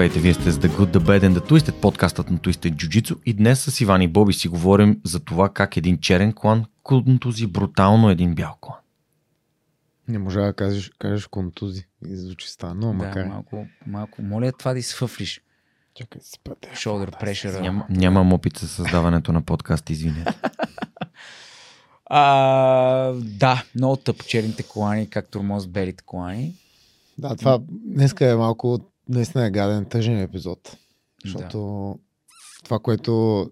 Здравейте, вие сте с The Good, The Bad, and The Twisted, подкастът на Twisted Jiu-Jitsu, и днес с Иван и Боби си говорим за това как един черен клан контузи брутално един бял клан. Не можа да кажеш контузи, звучи странно, макар. Да, малко. Моля това да изфъфлиш. Чакай, си пъде. Shoulder pressure. Нямам опит със създаването на подкаст, извинете. Да, много тъп черните колани, как тормоз белите колани. Да, това днеска е малко наистина е гаден, тъжен епизод. Защото това, което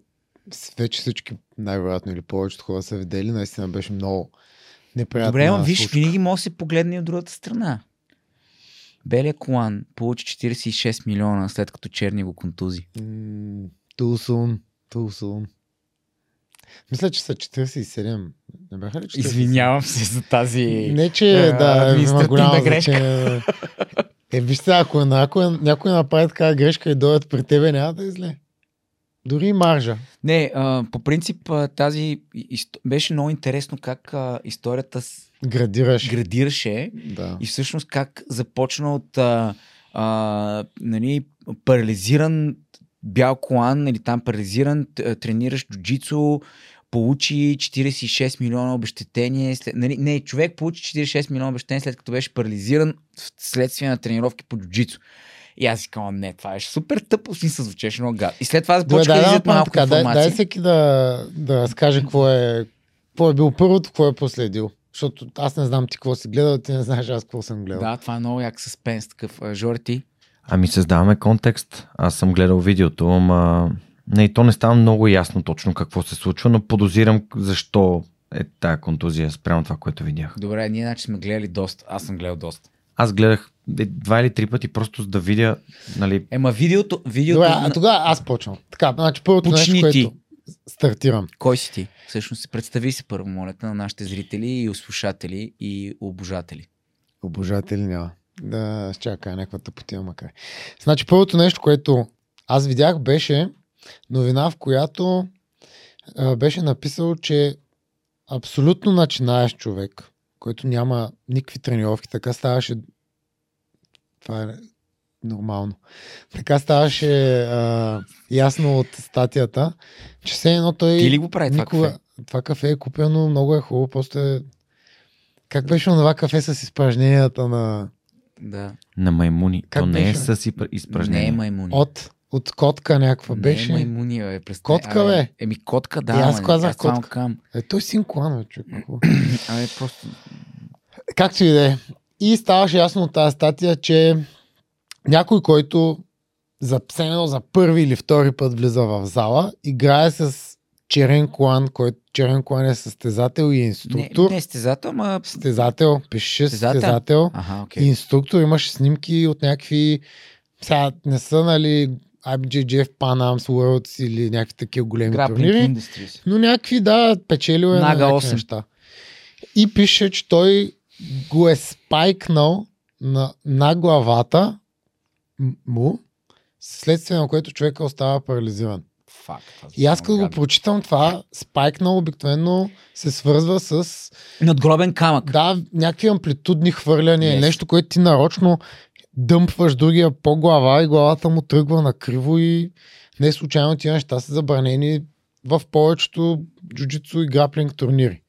вече всички най-вероятно или повечето хора са видели, наистина беше много неприятно. Добре, но виж, винаги може да се погледне и от другата страна. Белия колан получи 46 милиона след като черни го контузи. Too soon. Мисля, че са 47. Не бяха ли 47? Извинявам се за тази административна грешка. Вижте, ако някой направи такава грешка и дойдат при тебе, няма да е зле. Дори маржа. Не, по принцип тази беше много интересно как историята градираше и всъщност как започна от парализиран бял колан или там парализиран трениращ джу-джицу, получи 46 милиона обезщетение. Човек получи 46 милиона обезщетение след като беше парализиран вследствие на тренировки по джу-джицу. И аз си казвам, не, това е супер тъпо, си се звучеше много гадно. И след това започва да излизат малко така, информация. Дай всеки да разкаже какво е бил първото, какво е последил. Защото аз не знам ти какво си гледал, ти не знаеш аз какво съм гледал. Да, това е много як съспенс такъв. Жоро, ти? Ами създаваме контекст. Аз съм гледал видеото, ама и то не става много ясно точно какво се случва, но подозирам защо е тая контузия спрямо това, което видях. Добре, ние значи сме гледали доста. Аз съм гледал доста. Аз гледах 2 или 3 пъти просто да видя, нали... Ема видеото... Добре, а тогава аз почвам. Така, значи първото нещо, което стартирам. Кой си ти? Всъщност, представи се първо, моля, на нашите зрители и слушатели и обожатели. Обожатели няма. Да, чакай, някаква тъпотия макар. Значи първото нещо, което аз видях, беше новина, в която беше написал, че абсолютно начинаещ човек, който няма никакви тренировки, така ставаше... Това е нормално. Така ставаше ясно от статията, че все едно той... Ти ли го прави това кафе? Това кафе е купено, много е хубаво, просто е... Как беше онова кафе с изпражненията на... Да. На маймуни. Как то беше? Не е с изпражнения. Не е маймуни. От котка някаква беше. Не е маймуни, бе. Котка, бе. Еми котка, да. И аз казах котка. Той син колан, бе, човек. Абе, просто... Както и да е. И ставаше ясно от тази статия, че някой, който за първи или втори път влиза в зала, играе с черен колан, който черен колан е състезател и инструктор. Не състезател, ама... Състезател, пише състезател. Ага, okay. Инструктор, имаше снимки от някакви... Сега не са, нали, IBJJF, Pan Ams, Worlds или някакви такива големи турнири. Но някакви, да, печелил е на някакви неща. И пише, че той... го е спайкнал на главата му, следствие на което човека остава парализиран. Факт. И аз като го прочитам това, спайкнал обикновено се свързва с... надгробен камък. Да, някакви амплитудни хвърляния, нещо, което ти нарочно дъмпваш другия по глава и главата му тръгва накриво и не случайно тия неща са забранени в повечето джу-джицу и граплинг турнири.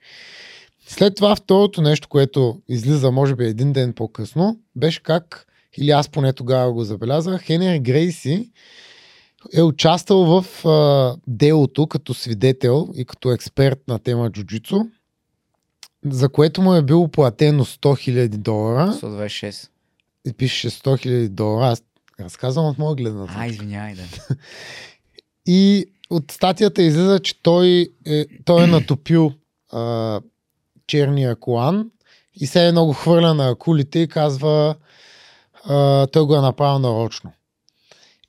След това второто нещо, което излиза може би един ден по-късно, беше как, или аз поне тогава го забелязах, Хенер Грейси е участвал в делото като свидетел и като експерт на тема джу-джицу, за което му е било платено $100,000. 126. И пише $100,000. Аз разказвам от моя гледна точка. Извинявай, да. И от статията излиза, че той е натопил черния колан и се е много хвърля на кулите и казва той го е направил нарочно.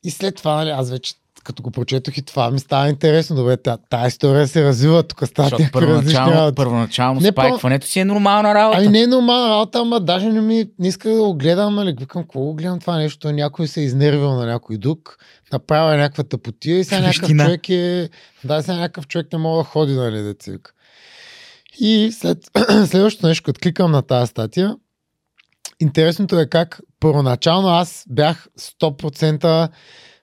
И след това, нали, аз вече като го прочетох и това ми става интересно. Добре, тая история се развива тук. Защото първоначално спайкването си е нормална работа. Ами не е нормална работа, ама даже не иска да го гледам, нали, викам, какво го гледам това нещо, някой се е изнервил на някой друг, направя някаква тъпотия и сега някакъв човек не мога да ходи, нали, деца. И следващото нещо, като кликам на тази статия, интересното е как първоначално аз бях 100%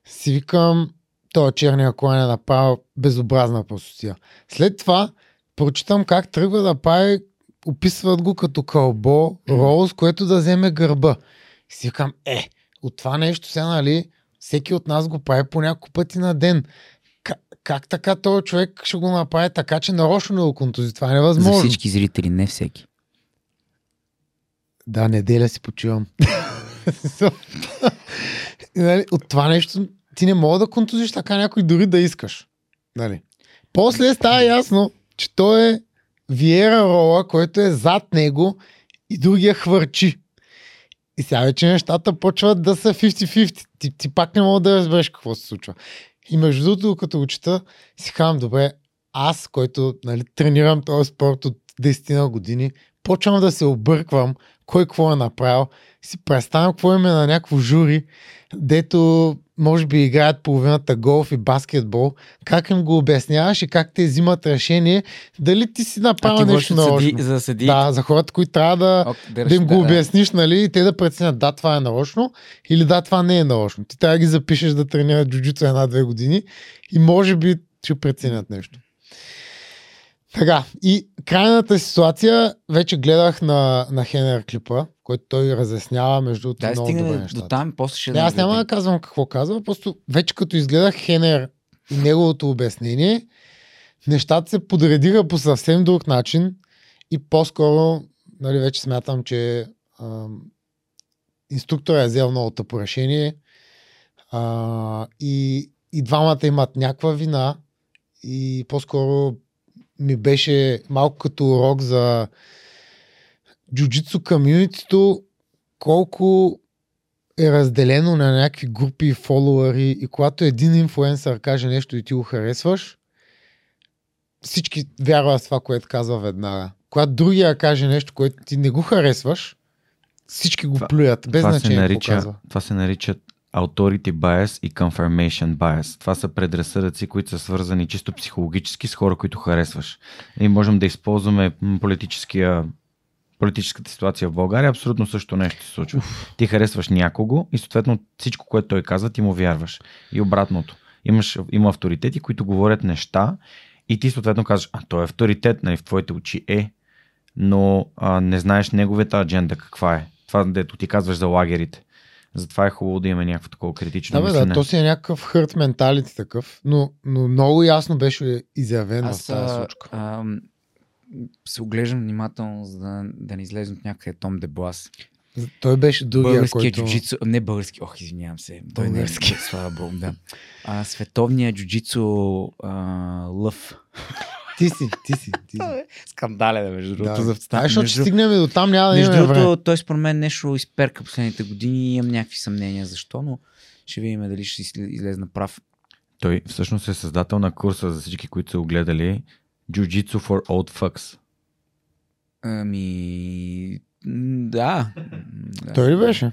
си викам тоя черния колен е направил безобразна простотия. След това прочитам как тръгва да прави, описват го като кълбо, ролс, което да вземе гърба. И си викам, от това нещо сега, нали, всеки от нас го прави по няколко пъти на ден. Как така този човек ще го направи така, че нарочно не го контузи? Това е невъзможно. За всички зрители, не всеки. Да, неделя си почивам. От това нещо ти не мога да контузиш така някой, дори да искаш. Дали. После става ясно, че той е Виейра рола, който е зад него и другия хвърчи. И сега вече нещата почват да са 50-50. Ти пак не мога да разбереш какво се случва. И между другото, като го чета, си хавам, добре, аз, който, нали, тренирам този спорт от 10 години, почвам да се обърквам кой какво е направил. Си представям какво има на някакво жури, дето може би играят половината голф и баскетбол. Как им го обясняваш и как те взимат решение дали ти си направил нещо нарочно. Да, за хората, които трябва да им го обясниш, нали, и те да преценят да, това е нарочно или да, това не е нарочно. Ти трябва да ги запишеш да тренират джуджицу 1-2 години и може би ще преценят нещо. Така, и крайната ситуация, вече гледах на Хенер клипа, който той разяснява между много добре нещата. До там, после ще аз няма да казвам какво казва, просто вече като изгледах Хенер и неговото обяснение, нещата се подредиха по съвсем друг начин и по-скоро, нали, вече смятам, че инструктора е взел много тъпо решение и двамата имат някаква вина и по-скоро ми беше малко като урок за джуджицу комьюнитито, колко е разделено на някакви групи и фолуари и когато един инфлуенсър каже нещо и ти го харесваш, всички вярват в това, което казва веднага. Когато другия каже нещо, което ти не го харесваш, всички го плюят, без значение какво казва. Това се нарича Authority bias и confirmation bias. Това са предразсъдъци, които са свързани чисто психологически с хора, които харесваш. И можем да използваме политическата ситуация в България. Абсолютно също нещо се случва. Ти харесваш някого и съответно всичко, което той казва, ти му вярваш. И обратното. Има авторитети, които говорят неща и ти съответно казваш, той е авторитет, нали, в твоите очи е, но не знаеш неговата адженда каква е. Това, дето ти казваш за лагерите. Затова е хубаво да има някакво такова критично мислене. Да, то си е някакъв хърт менталити такъв, но много ясно беше изявено в тази случка. Се оглеждам внимателно, за да не излезем от някъде Том Деблас. Той беше другия, който... джуджицу... Не български, извинявам се. Той не е слава бог, да. Световния джуджицу лъв. Ти си. Скандален, между другото. Да. Защото ще стигнем до там, няма да имаме време. Между другото, той според мен нещо изперка последните години и имам някакви съмнения защо, но ще видим дали ще излезе прав. Той всъщност е създател на курса за всички, които са огледали Jiu-Jitsu for Old Fucks. Да. Той ли беше?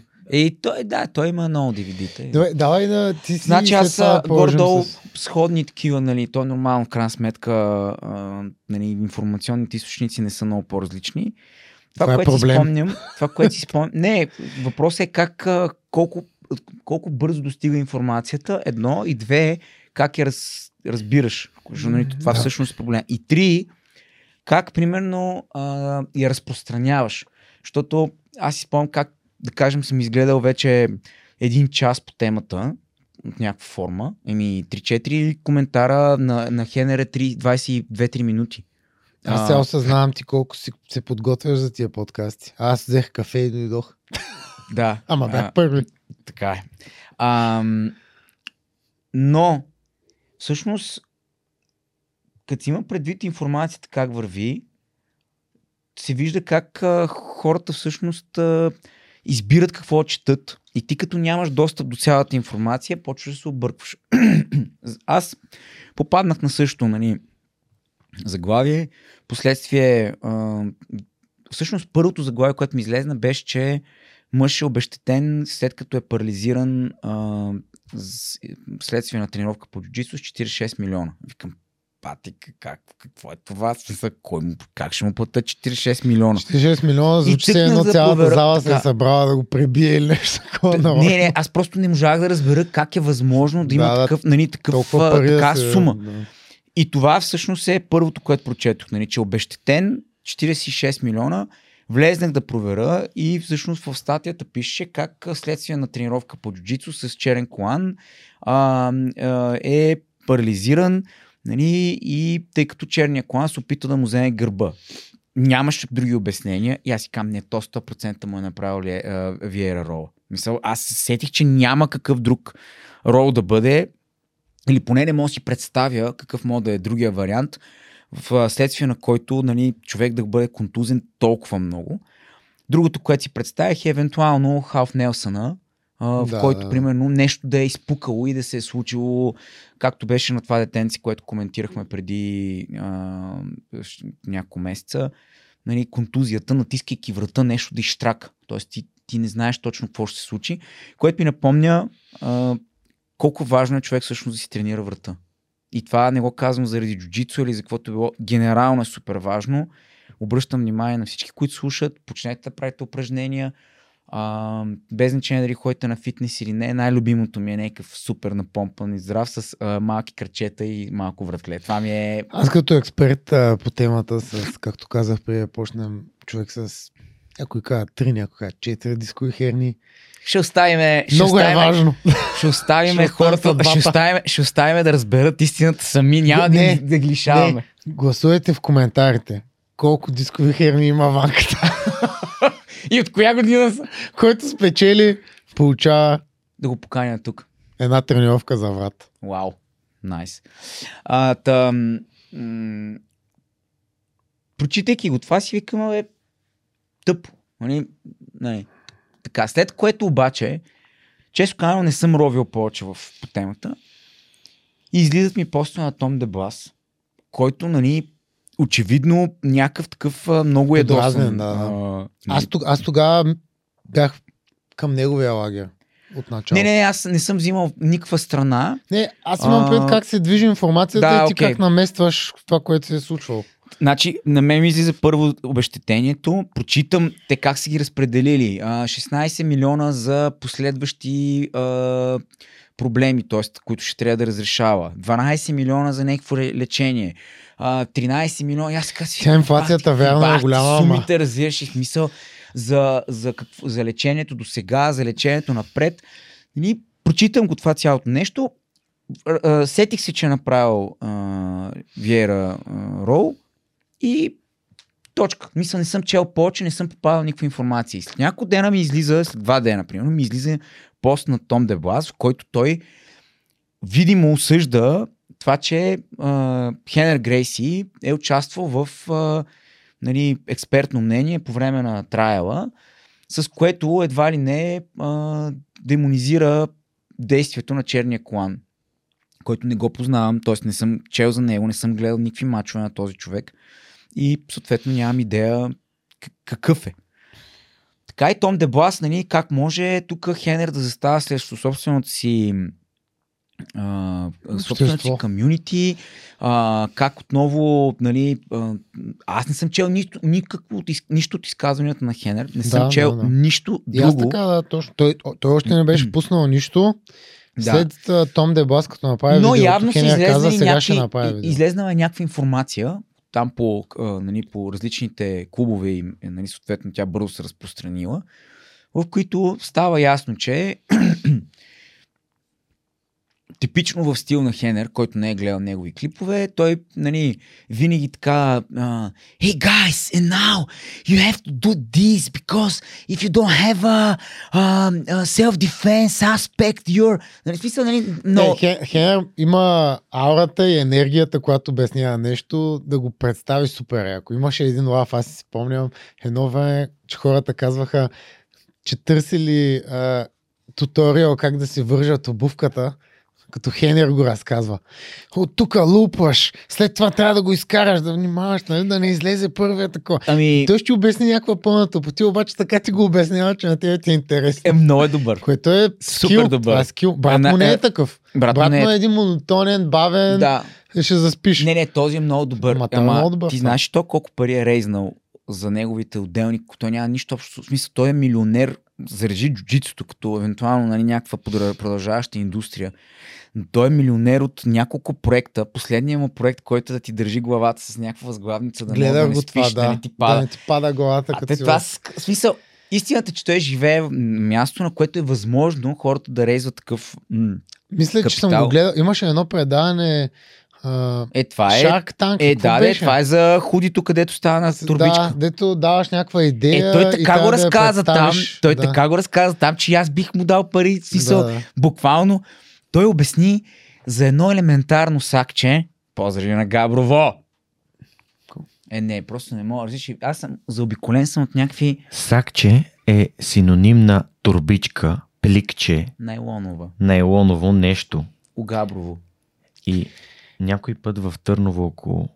Той има много DVD-та. Давай да ти си... Значи аз горе-долу сходни такива, нали, то е нормално, в крайна сметка, нали, информационните източници не са много по-различни. Това е проблем. Не, въпросът е как, колко бързо достига информацията, едно, и две, как я разбираш. Това всъщност е проблем. И три, как примерно я разпространяваш. Защото аз си спомням как, да кажем, съм изгледал вече 1 час по темата, от някаква форма. 3-4 коментара на Хенера 22-3 минути. Аз сега осъзнавам ти колко си се подготвяш за тия подкасти. Аз взех кафе и дойдох. Да. Ама бях първи. Така е. Но, всъщност, като има предвид информацията как върви, се вижда как хората всъщност... избират какво четат и ти като нямаш достъп до цялата информация, почваш да се объркваш. Аз попаднах на същото, нали, заглавие. Последствие, всъщност първото заглавие, което ми излезна, беше, че мъж е обезщетен след като е парализиран вследствие на тренировка по джуджицу с 46 милиона. Викам, пати, какво е това? Как ще му плата 46 милиона? 46 милиона, звучи се едно цялата зала се събрала да го пребие или нещо такова. Не, аз просто не можах да разбера как е възможно да има такъв, нали, такава сума. Да. И това всъщност е първото, което прочетох, нали, че обезщетен 46 милиона. Влезнах да проверя и всъщност в статията пише как следствие на тренировка по джу-джицу с черен колан е парализиран, нали, и тъй като черния колан се опита да му вземе гърба. Нямаше други обяснения и аз си кам, не, то 100% му е направил Виейра рол. Мисля, аз сетих, че няма какъв друг рол да бъде, или поне не мога да си представя какъв мога да е другия вариант, в следствие на който, нали, човек да бъде контузен толкова много. Другото, което си представях, е евентуално Халф Нелсъна, в който, примерно, нещо да е изпукало и да се е случило, както беше на това детенци, което коментирахме преди няколко месеца, нали, контузията, натискайки врата, нещо да изтрака. Тоест, ти не знаеш точно какво ще се случи, което ми напомня колко важно е човек всъщност да си тренира врата. И това не го казвам заради джу-джицу или за каквото било. Генерално е супер важно. Обръщам внимание на всички, които слушат. Почнете да правите упражнения. Без значение дали ходите на фитнес или не. Най-любимото ми е някакъв супер напомпан и здрав с малки крачета и малко вратле. Това ми е... Аз като експерт по темата, с, както казах, преди да почнем, човек с... някой каза 3, някой каза 4 дискови херни. Ще оставиме... Много е важно. Ще оставиме хората... Ще оставиме да разберат истината сами. Няма да ги лишаваме. Гласувайте в коментарите колко дискови херни има ванката. И от коя година са? Който спечели, получава... Да го поканя тук. Една тренировка за врат. Вау. Найс. Прочитайки го това си викам, бе, тъпо. Не. Така, след което обаче, често казано, не съм ровил повече по темата и излизат ми после на Том Деблас, който, нали, очевидно някакъв такъв много ядосан. Аз тогава бях към неговия лагер от начало. Не, аз не съм взимал никаква страна. Не, аз имам пред как се движи информацията и ти как наместваш това, което се е случвало. Значи, на мен ми излиза първо обезщетението. Прочитам те как са ги разпределили. 16 милиона за последващи проблеми, т.е. които ще трябва да разрешава. 12 милиона за някакво лечение. 13 милиона. Аз казвам, тя инфлацията вярно е голяма. Сумите разреших мисъл за лечението до сега, за лечението напред. И прочитам го това цялото нещо. Сетих се, че е направил Виейра рол и точка. Мисля, не съм чел повече, не съм попадал никаква информация. И след няколко дена ми излиза, след 2 дена, примерно, ми излиза пост на Том Деблас, в който той видимо осъжда това, че Хенер Грейси е участвал в нали, експертно мнение по време на трайла, с което едва ли не демонизира действието на черния колан, който не го познавам, т.е. не съм чел за него, не съм гледал никакви мачове на този човек и съответно нямам идея какъв е. Така и Том Деблас, нали, как може тук Хенер да застава срещу собственото си комюнити, как отново, нали, аз не съм чел нищо от изказванията на Хенер, не съм чел нищо друго. И аз така, точно, той още не беше пуснал нищо. След Том Деблас, като направи видеото, явно Хенер каза, сега ще направи видео. Излезнала е някаква информация там по различните клубове и, нали, съответно тя бързо се разпространила, в които става ясно, че типично в стил на Хенер, който не е гледал негови клипове, той, нали, винаги така Hey guys, and now you have to do this because if you don't have a self-defense aspect, you're... Нали, смисъл, нали, но... Хенер има аурата и енергията, която обяснява нещо, да го представи супер. Ако имаше един лав, аз си спомням едно време, че хората казваха, че търсили туториал как да си вържат обувката, като Хенер го разказва. От тука лупаш, след това трябва да го изкараш, да внимаваш, нали, да не излезе първия такова. Ами... Той ще обясни някаква пълна тъпоти, обаче така ти го обяснява, че на тебе ти е интересно. Много е добър. Което е супер добър. Брат му не е такъв. Брат му е един монотонен, бавен, ще заспиш. Не, този е много добър. Ама ти знаеш то колко пари е рейзнал за неговите отделни, той няма нищо общо. В смисъл, той е милионер, зарежи джу-джитсуто като евентуално някаква продължаваща индустрия. Той е милионер от няколко проекта. Последният му проект, който да ти държи главата с някаква възглавница, да не го спиш, да не ти пада. Да не ти пада главата, като си. Това, в смисъл, истината, че той живее в място, на което е възможно хората да рейзват такъв мисля, капитал. Че съм го гледал. Имаше едно предаване това е, Шарк Танк. Това е за худито, където стана турбичка. Да, дето даваш някаква идея. Той така го разказа там. Той така го разказа там, че аз бих му дал пари. Смисъл, буквално. Той обясни за едно елементарно сакче. Поздрави на Габрово. Просто не мога. Аз съм заобиколен съм от някакви... Сакче е синоним на турбичка, пликче. Найлоново нещо. У Габрово. И някой път в Търново, ако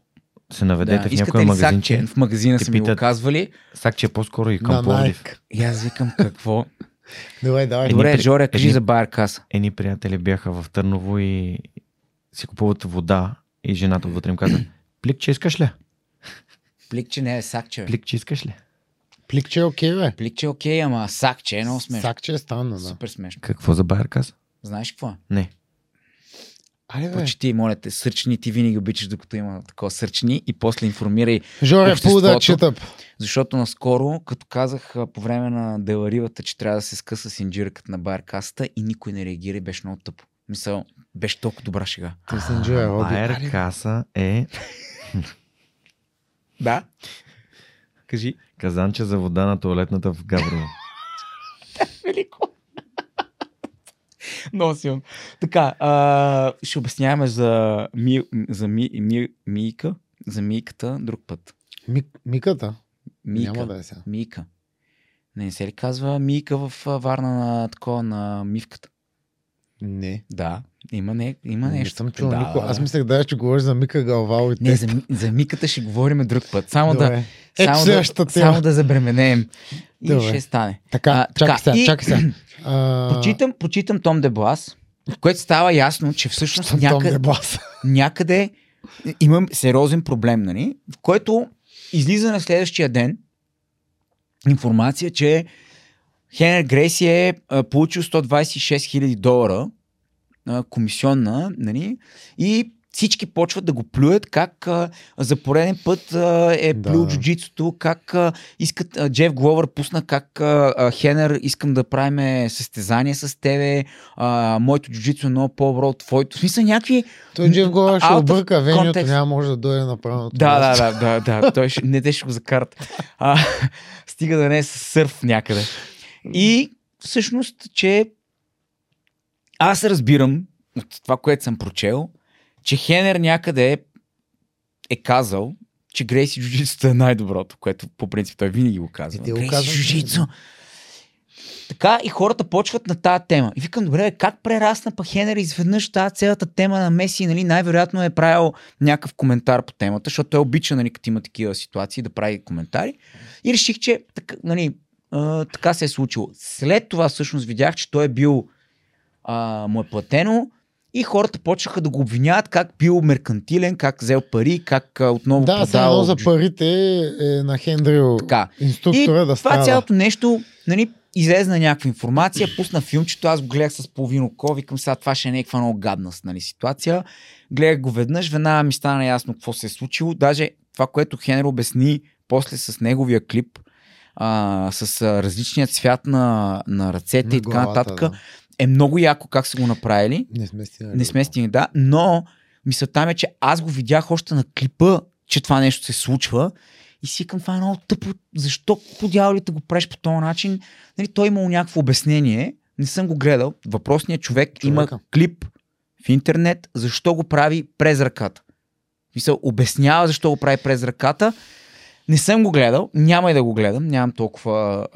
се наведете в някоя магазинче... В магазина са ми го казвали. Сакче е по-скоро и към Пловдив. И аз викам какво... Добре, Жоре, кажи за Байер каса. Едни приятели бяха в Търново и си купуват вода и жената отвътре им каза: пликче искаш ли? Пликче не е сакче. Пликче искаш ли? Пликче е окей, бе. Пликче е окей, ама сакче е много смешно. Сакче е странно, да. Супер смешно. Какво за Байер каса? Знаеш какво е? Не. Аре, почти, моля те, сърчни, ти винаги обичаш, докато има такова сърчни, и после информирай Жоре, обществото. Защото наскоро, като казах по време на деларивата, че трябва да се скъса с инджирката на Байер касата, и никой не реагира и беше много тъпо. Мисля, беше толкова добра шега. Байер каса е... Да? Кажи. Казанче за вода на тоалетната в Габрово. Велико. Много силно. Така, ще обясняваме за мийка, за мийката друг път. Мийката? Няма да е сега. Мийка. Не се ли казва мийка в Варна на такова на мивката? Не. Да, има нещо. Съм чул никога. Аз мислех да, ще говориш за Мика Галвал и те. Не, за миката ще говорим друг път. Само да забременеем. И ще стане. Чакай сега. Почитам Том Деблас, в което става ясно, че всъщност някъде имам сериозен проблем, нали? В който излиза на следващия ден информация, че Хенер Грейси е получил $126,000 комисионна, нали? И всички почват да го плюят, как за пореден път е плюл джу-джитсуто, как искат, Джеф Гловър пусна как Хенер, искам да правим състезание с тебе, моето джу-джитсу е много по-бро от твоето. В смисъл някакви... Той Джеф Гловър ще обърка венюто, няма може да дойде направено. Да, той не те ще го закарат. Стига да не е със сърф някъде. И всъщност, че аз разбирам от това, което съм прочел, че Хенер някъде е казал, че Грейси джу-джицуто е най-доброто, което по принцип той винаги го казва. Грейси джу-джицу. Така и хората почват на тая тема. И викам, добре, как прерасна па Хенер изведнъж тази цялата тема на Меси, нали, най-вероятно е правил някакъв коментар по темата, защото той обича, нали, като има такива ситуации, да прави коментари. И реших, че нали, така се е случило. След това всъщност видях, че той е бил му е платено и хората почнаха да го обвиняват как бил меркантилен, как взел пари, как отново продал. Да, само за парите е на Хендрил инструктора да става. Това цялото нещо, нали, излезна някаква информация, пусна филмчето, аз го гледах с половин око, викам сега това ще е някаква много гадна, нали, ситуация. Гледах го веднъж, веднага ми стана ясно какво се е случило. Даже това, което Хенер обясни после с неговия клип, с различния цвят на ръцете и така нататък, е много яко как са го направили. Не сме стигнали, да. Но мисълта ми е, че аз го видях още на клипа, че това нещо се случва и си викам, това е много тъпо. Защо подявалите го преш по този начин? Нали, той е имал някакво обяснение. Не съм го гледал. Въпросният човек има клип в интернет. Защо го прави през ръката? Мисъл, обяснява защо го прави през ръката. Не съм го гледал. Няма и да го гледам. Нямам толкова,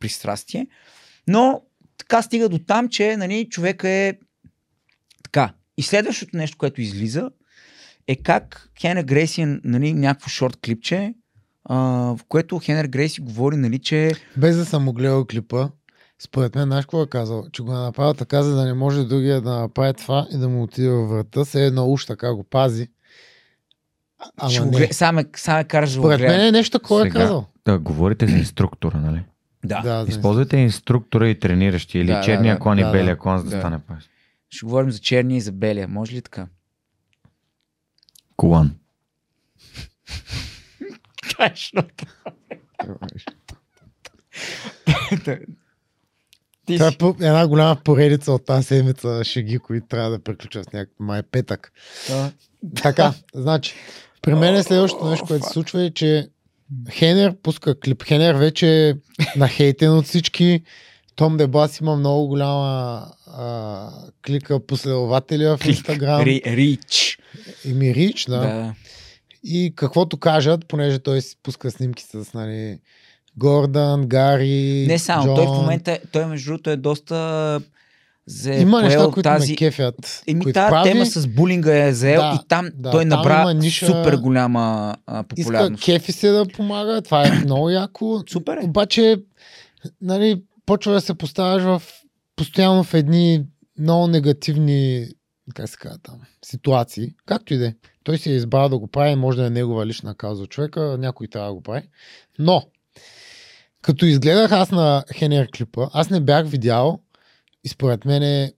пристрастие. Но така стига до там, че, нали, човека е така. И следващото нещо, което излиза, е как Хенер Грейси, нали, някакво шорт клипче, в което Хенер Грейси говори, нали, че... Без да съм гледал клипа, Според мен, знаеш какво е казал? Че го направя така, за да не може другия да направи това и да му отиде във врата. Се едно уж така го пази. Саме караш да го гледам. Според мен е нещо, кой е казал. Да, говорите за инструктора, нали? Да. Използвайте инструктора и трениращи. Или черния кон и белия кон, за да стане пази. Ще говорим за черния и за белия. Може ли така? Колан. Точно това. Това е една голяма поредица от тази седмица шеги, които трябва да приключа с някакъв май петък. Така, значи, при мен е следващото нещо, което се случва е, че Хенер пуска клип. Хенер вече е нахейтен от всички. Том Деблас има много голяма клика последователи в Инстаграм. Рич. Ими Рич, да. И каквото кажат, понеже той си пуска снимки с, нали, Гордан, Гари, Джон. Не само, Джон. Той в момента, той между другото е доста заел. Има неща, които ме кефят. Еми тази тема с булинга е заел, да, и там той набра ниша... супер голяма популярност. Иска кефи се да помага, това е много яко. Супер е. Обаче, нали, почва да се поставяш в постоянно в едни много негативни, как се казва там, ситуации. Както и да е. Той си е избрал да го прави, може да е негова лична кауза човека, някой трябва да го прави. Но, като изгледах аз на Хенер клипа, аз не бях видял и според мен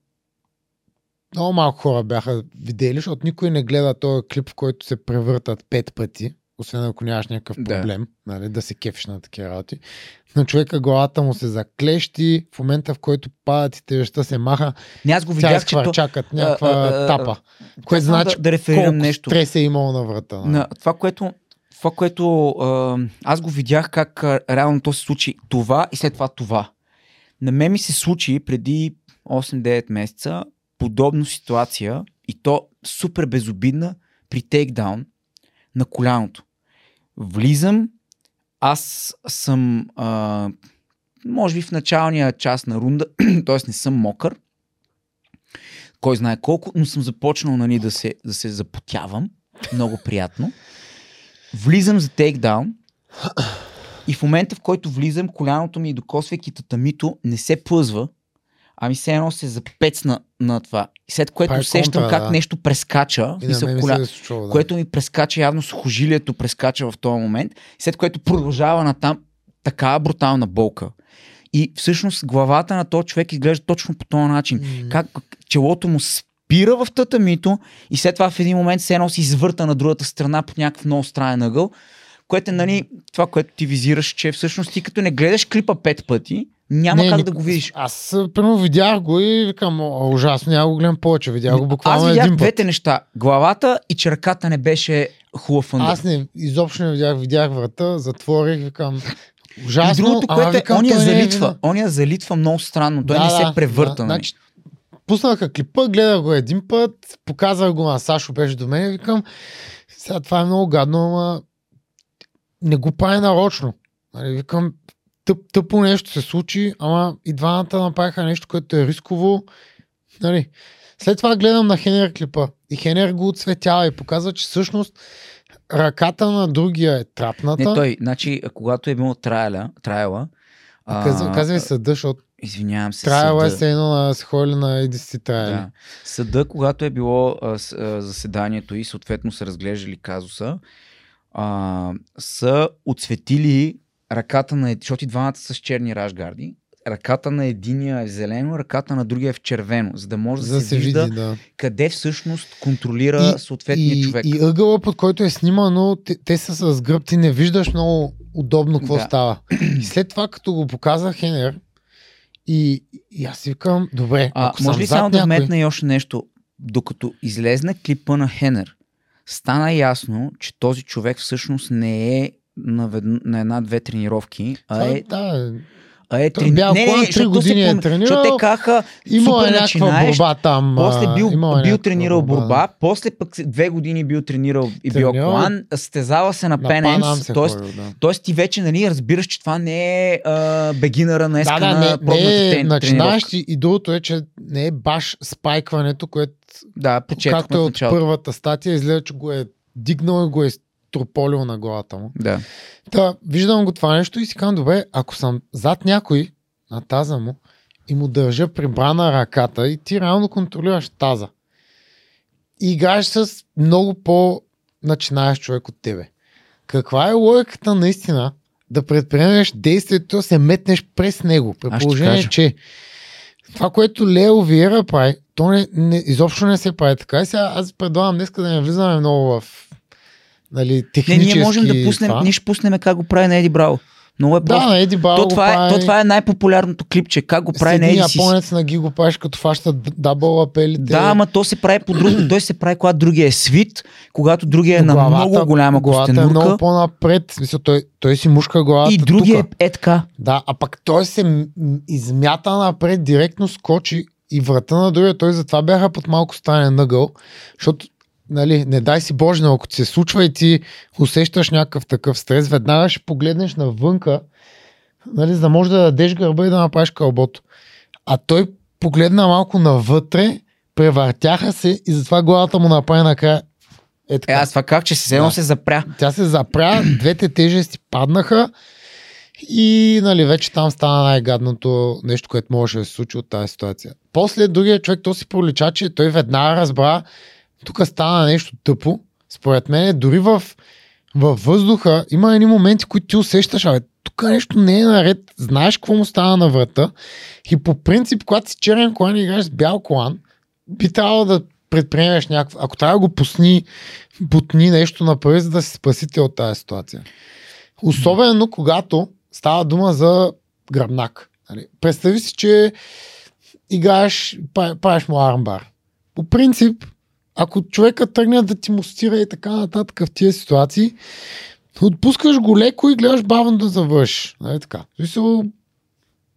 много малко хора бяха видели, защото никой не гледа този клип, в който се превъртат 5 пъти, освен ако нямаш някакъв проблем, да, нали, да се кефиш на такива работи. На човека главата му се заклещи, в момента в който падат и тежестта се маха, тя изхвърчакат някаква тапа, което значи колко стрес е имало на врата. Нали? На това, което... Това, което аз го видях, как реално то се случи това и след това това. На мен ми се случи преди 8-9 месеца подобна ситуация и то супер безобидна при тейкдаун на коляното. Влизам, аз съм може би в началния част на рунда, т.е. не съм мокър, кой знае колко, но съм започнал, нали, да се запотявам. Много приятно. Влизам за тейкдаун и в момента, в който влизам, коляното ми, докосвайки татамито, не се плъзва, ами все едно се запецна на това. След което усещам как нещо прескача, което ми прескача, явно сухожилието прескача в този момент, след което продължава натам такава брутална болка. И всъщност главата на този човек изглежда точно по този начин. Как челото му пира в татамито и след това в един момент се едно си извърта на другата страна под някакъв много странен ъгъл, което е, нали, това, което ти визираш, че всъщност ти като не гледаш клипа 5 пъти, няма как да го видиш. Аз първо видях го и викам, ужасно, няма го гледам повече, видях го буквално един път. Аз видях двете неща, главата и че ръката не беше хубав фандър. Аз изобщо не видях врата, затворих, викам... Ужасно, и другото, което е, он я залитва много странно, той не се превърта. Значи, пуснаха клипа, гледах го един път, показвах го на Сашо, беше до мен и викам, сега това е много гадно, ама не го прави нарочно. Нали, викам, тъпо нещо се случи, ама и двамата направиха нещо, което е рисково. Нали. След това гледам на Хенер клипа и Хенер го отцветява и показва, че всъщност ръката на другия е трапната. Не, той, значи, когато е било трайла, казвай съда, защото извинявам се. Трайла е се едно на сходили на едисти трайли. Да. Съда, когато е било заседанието и съответно са разглеждали казуса, са отцветили ръката на... Защото и двамата са с черни рашгарди. Ръката на единия е в зелено, ръката на другия е в червено, за да може да се вижда къде всъщност контролира съответния човек. И ъгъла, под който е снимано, те са с гръб, ти не виждаш много удобно какво става. И след това, като го показа Хенер, и аз викам, добре, ако може ли само да вметна и още нещо? Докато излезна клипа на Хенер, стана ясно, че този човек всъщност не е на една-две тренировки, а е тренирал. Защото те каха, супер начинаеш, борба там, после бил тренирал борба, после пък 2 години бил тренирал и бил колан, стезава се на Pan Ams, т.е. ти вече, нали, разбираш, че това не е бегинъра на еска на пробната тренировка. Начинаеш и другото е, че не е баш спайкването, което както е от първата статия, изглежда, че го е дигнал и го е трополил на главата му. Да. Та, виждам го това нещо и си казвам, добре, ако съм зад някой на таза му, и му държа прибрана ръката и ти реално контролираш таза. И играеш с много по-начинаещ човек от тебе. Каква е логиката наистина да предприемеш действието, да се метнеш през него? При положение, че това, което Лео Виейра прави, то изобщо не се прави така. И сега аз предлагам днеска да не влизаме много в технически... Не, ние можем да пуснем, ние ще пуснем как го прави на Еди Браво. Много е просто. Да, Еди Браво прави... То това е най-популярното клипче. Как го прави на Еди Си. Японец на ги го правиш, като фаща дабъл апелите. Да, ама то се прави по-друго. Той се прави, когато другия е свит, когато другия е на много голяма костенурка. Главата е много по-напред. Той си мушка главата. И другия е така. Да, а пък той се измята напред, директно скочи и врата на другия. Той затова бяха под малко странен ъгъл, защото не дай си Боже, но ако се случва и ти усещаш някакъв такъв стрес, веднага ще погледнеш навънка, за да можеш да дадеш гърба и да направиш кълбото. А той погледна малко навътре, превъртяха се и затова главата му направи накрая. Аз това как, че седно се запря. Тя се запря, двете тежести паднаха и вече там стана най-гадното нещо, което можеше да се случи от тази ситуация. После другия човек, то си пролича, че той веднага разбра, тук стана нещо тъпо. Според мен, дори във въздуха има едни моменти, които ти усещаш, тук нещо не е наред, знаеш какво му стана на врата и по принцип, когато си черен колан и играеш с бял колан, би трябвало да предприемеш някакво, ако трябва да го бутни нещо направи, за да се спасите от тази ситуация. Особено когато става дума за гръбнак. Представи си, че играеш, правиш му армбар. По принцип, ако човека тръгне да ти мустира и така нататък в тия ситуации, отпускаш го леко и гледаш бавно да завършиш. Така.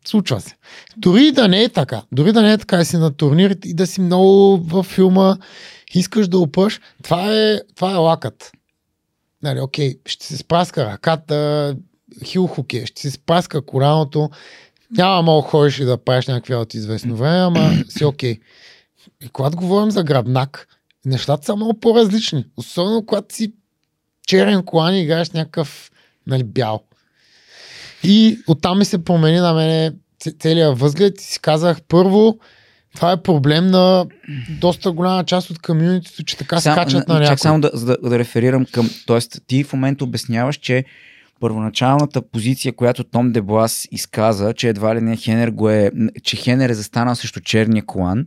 Случва се. Дори да не е така, и си на турнирите и да си много във филма, искаш да опъш, това е лакът. Окей, ще се спраска ръката, хилхуке, ще се спраска коляното, няма много ходиш и да правиш някакви от известно време, ама си окей. И когато говорим за гръбнак, нещата са много по-различни. Особено когато си черен колан и играеш някакъв бял. И оттам ми се промени на мене целият възглед и си казах първо, това е проблем на доста голяма част от комьюнитито, че така скачат на някакво. Чак само да реферирам към... Тоест, ти в момента обясняваш, че първоначалната позиция, която Том Деблас изказа, че едва ли не Хенер че Хенер е застанал срещу черния колан,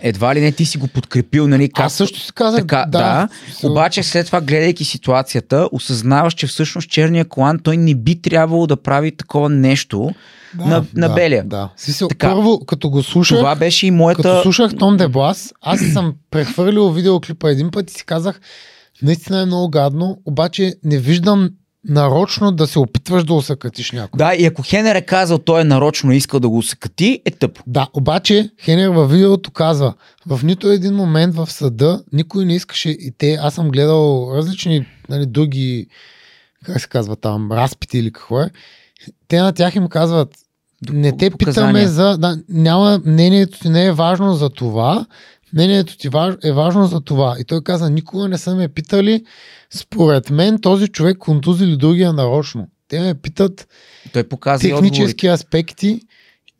едва ли не ти си го подкрепил, аз също си казах така, обаче след това, гледайки ситуацията, осъзнаваш, че всъщност черния колан той не би трябвало да прави такова нещо на белия. Първо, като го слушах, това беше и моята... Като слушах Том Деблас, аз съм прехвърлил видеоклипа един път и си казах, наистина е много гадно, обаче не виждам нарочно да се опитваш да усъкатиш някой. Да, и ако Хенер е казал, той е нарочно искал да го усъкати, е тъпо. Да, обаче Хенер във видеото казва, в нито един момент в съда никой не искаше и те, аз съм гледал различни други, как се казва там, разпити или какво е, те на тях им казват, не те питаме за, няма, мнението ти не е важно за това, мнението ти е важно за това. И той каза, никога не са ме питали, според мен този човек контузи или другия нарочно. Те ме питат технически аспекти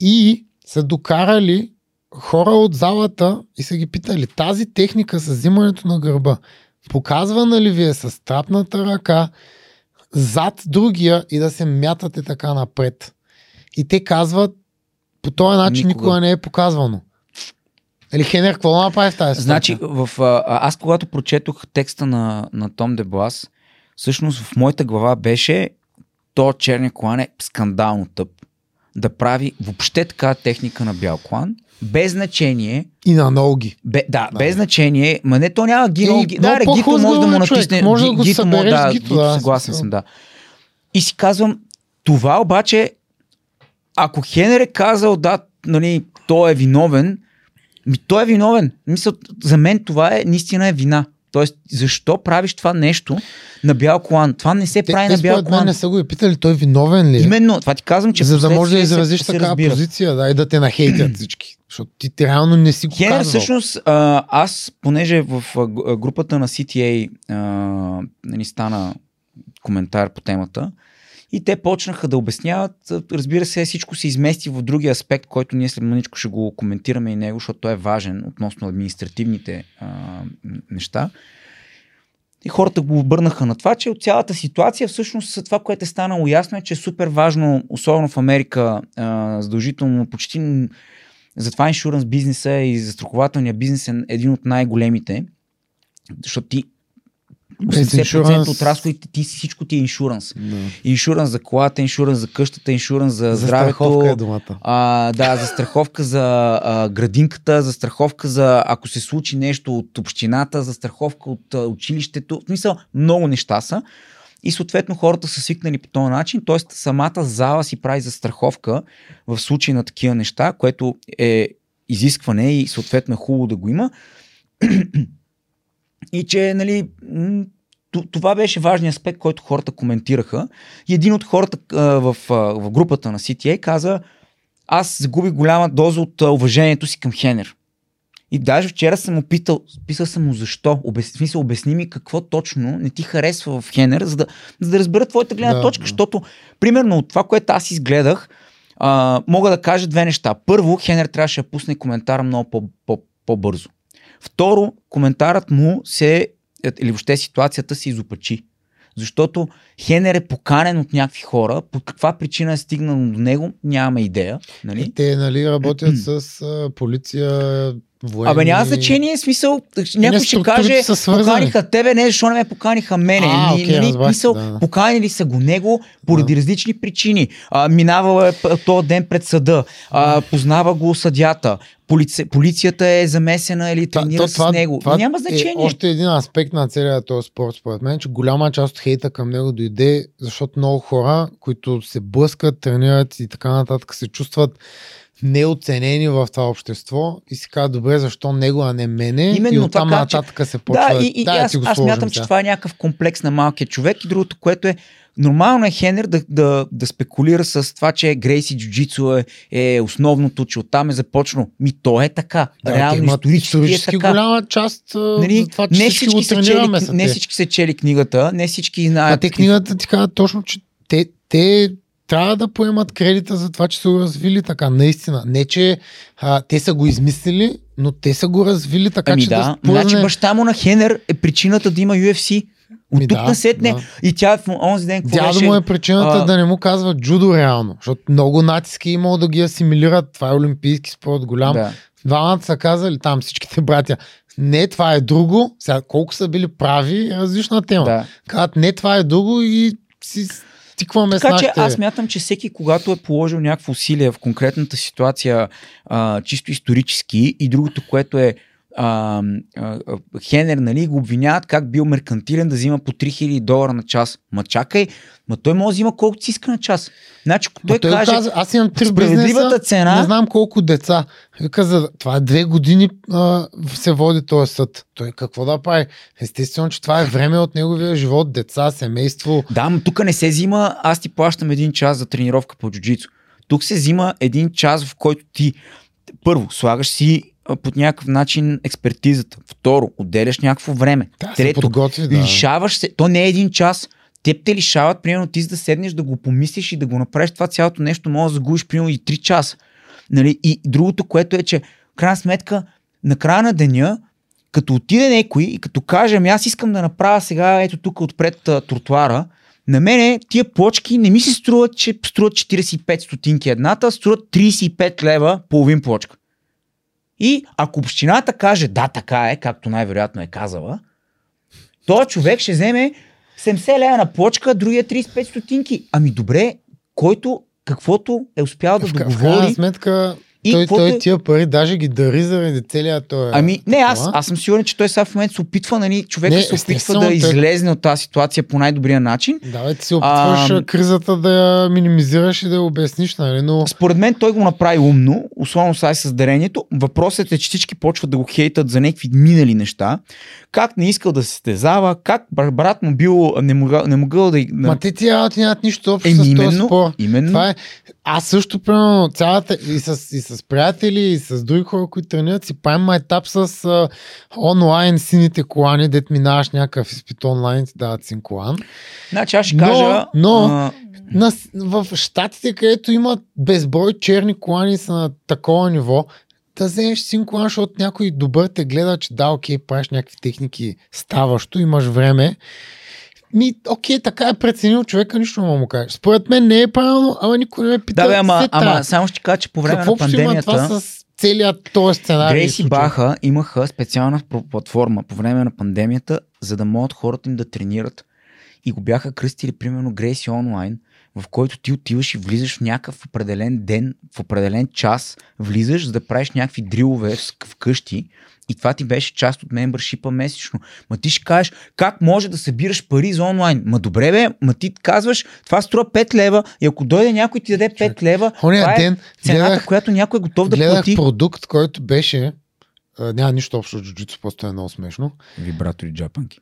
и са докарали хора от залата и са ги питали, тази техника с взимането на гърба, показвана ли ви е с трапната ръка зад другия и да се мятате така напред? И те казват, по този начин никога не е показвано. Или Хенер, какво направи в тази стъпка? Значи, аз когато прочетох текста на Том Деблас, всъщност в моята глава беше то черния колан е скандално тъп. Да прави въобще така техника на бял колан, без значение... И на ноги. Без значение, ма не, то няма ги ноги. Гито може да му натисне. Може да го събереш с гито. Съгласен съм, да. И си казвам, това обаче, ако Хенер е казал, той е виновен, той е виновен. Мисля, за мен това наистина е вина. Тоест, защо правиш това нещо на бял колан? Това не се прави на бял колан. Мен не са го и питали, той е виновен ли? Именно, това ти казвам, че за да може да изразиш такава позиция, и да те нахейтят всички. Защото ти реално не си го казвал. Хенер, всъщност, аз, понеже в групата на CTA стана коментар по темата, И те почнаха да обясняват. Разбира се, всичко се измести в другия аспект, който ние след мъничко ще го коментираме и него, защото той е важен относно административните неща. И хората го обърнаха на това, че от цялата ситуация всъщност това, което е станало ясно е, че е супер важно, особено в Америка, задължително почти затова иншуранс бизнеса и застрахователния бизнес е един от най-големите, защото ти 80% от разходите ти си, всичко ти е иншуранс. Иншуранс за колата, иншуранс за къщата, иншуранс за здравето. Е думата. Да, за страховка за градинката, за страховка за ако се случи нещо от общината, за страховка от училището. В смисъл, много неща са. И съответно хората са свикнали по този начин, т.е. самата зала си прави застраховка в случай на такива неща, което е изискване и съответно е хубаво да го има. И че, нали, това беше важният аспект, който хората коментираха. И един от хората в групата на CTA каза: аз загубих голяма доза от уважението си към Хенер. И даже вчера съм опитал, писал съм му защо, обясни ми какво точно не ти харесва в Хенер, за да разбера твоята гледна точка, защото примерно от това, което аз изгледах, мога да кажа две неща. Първо, Хенер трябваше да пусне коментара много по-бързо. Второ, коментарът му се, или въобще ситуацията се изопачи. Защото Хенер е поканен от някакви хора, по каква причина е стигнал до него, нямаме идея. Нали? И те, нали, работят с полиция, военни... Абе няма значение, смисъл, някой ще каже, поканиха тебе, не, защо не ме поканиха мене. Поканили са го него поради различни причини. Минавал е този ден пред съда, познава го съдята, полицията е замесена или тренира с него. Това няма значение. Е още един аспект на целия този спорт, според мен, че голяма част от хейта към него дойде, защото много хора, които се блъскат, тренират и така нататък, се чувстват неоценени в това общество и си казва, добре, защо него, а не мене. Именно, и оттам нататъка се почва. Аз мятам, че това е някакъв комплекс на малкия човек. И другото, което е, нормално е Хенер да спекулира с това, че Грейси Джу-Джицу е основното, че оттам е започнало. То е така. Реално исторически е така. Голяма част, нали, за това, че не всички го тренираме. Не всички се чели книгата, не всички знаят. А те книгата ти казват точно, че те трябва да поемат кредита за това, че са го развили така, наистина. Не, че те са го измислили, но те са го развили така, че да спозне... Значи баща му на Хенер е причината да има UFC. От тук насетне. И тя в онзи ден... Дядо му е причината да не му казва джудо реално, защото много натиски имало да ги асимилират. Това е олимпийски спорт голям. Да. Двамата са казали там всичките братя. Не, това е друго. Сега колко са били прави е различна тема. Да. Казват, не, това е друго и си... Така че аз мятам, че всеки, когато е положил някакво усилие в конкретната ситуация, чисто исторически, и другото, което е Хенер, нали, го обвиняват как бил меркантилен да взима по $3000 на час. Ма чакай, той може да взима колкото си иска на час. Значи, той каза, аз имам 3 бизнеса, цена... не знам колко деца. Каза, това 2 години се води този съд. Той какво да прави? Естествено, че това е време от неговия живот, деца, семейство. Да, но тук не се взима, аз ти плащам 1 час за тренировка по джу-джицу. Тук се взима 1 час, в който ти първо слагаш си под някакъв начин експертизата. Второ, отделяш някакво време. Да, трето, лишаваш се. То не е 1 час. Теб те лишават, примерно ти да седнеш, да го помислиш и да го направиш това цялото нещо, може да загубиш примерно и 3 часа. Нали? И другото, което е, че в крайна сметка, на края на деня, като отиде някой и като каже, аз искам да направя сега ето тук отпред тротуара, на мене тия плочки не ми се струват, че струват 45 стотинки едната, струват 35 лева половин плочка. И ако общината каже, да, така е, както най-вероятно е казала, този човек ще вземе 70 лева на плочка, другия 35 стотинки. Ами добре, който каквото е успял да договори... В крайна сметка, той тия пари даже ги дари заради целия този... Ами не, аз съм сигурен, че той сега в момента се опитва, нали, човека се опитва да излезне от тази ситуация по най-добрия начин. Да, ти се опитваш кризата да я минимизираш и да я обясниш, нали, но... Според мен той го направи умно, особено сега с дарението. Въпросът е, че всички почват да го хейтат за някакви минали неща. Как не искал да се състезава, как брат му бил не могъл да... Ма те тия работи нямат нищо общо с този спор. Това е... Аз също, примерно, цялата и с приятели, и с други хора, които тренират, си правим етап с онлайн сините колани, дет минаваш някакъв изпит онлайн, ти дават син колан. Значи аз ще кажа... Но в щатите, където имат безброй черни колани са на такова ниво, да вземеш син колан, защото някой добър те гледа, че да, окей, правиш някакви техники ставащо, имаш време. Окей, така е преценил човека, нищо не му кажеш. Според мен не е правилно, ама никой не ме пита. Да, бе, ама само ще кажа, че по време на пандемията... Това с целият този сценарий. Грейси Баха имаха специална платформа по време на пандемията, за да могат хората им да тренират. И го бяха кръстили, примерно, Грейси онлайн, в който ти отиваш и влизаш в някакъв определен ден, в определен час, влизаш, за да правиш някакви дрилове вкъщи. И това ти беше част от мембършипа месечно. Ма ти ще кажеш, как може да събираш пари за онлайн? Ма добре бе, ма ти казваш, това струва 5 лева и ако дойде някой ти даде 5 лева, това е цената, която някой е готов да плати. Гледах продукт, който беше, няма нищо общо с джуджицу, просто е много смешно. Вибратори джапанки.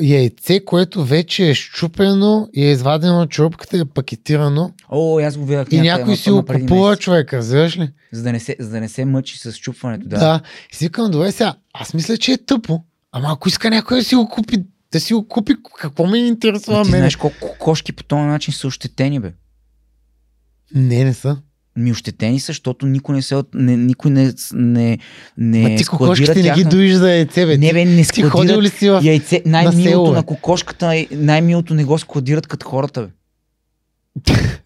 Яйце, което вече е щупено и е извадено от чорбката и е пакетирано. О, аз го видях. И някой си го купува, човек, разбираш ли? За да не се мъчи с чупването. Да. И си викам, добре сега, аз мисля, че е тъпо. Ама ако иска някой да си го купи, какво ме интересува мен? Знаеш колко кошки по този начин са ощетени, бе? Не са. Ми ощетени са, защото никой не а ти кокошките не ги доиш за яйце, бе. Не, бе, не складират яйце. Най-милото на кокошката, най-милото не го складират като хората, бе.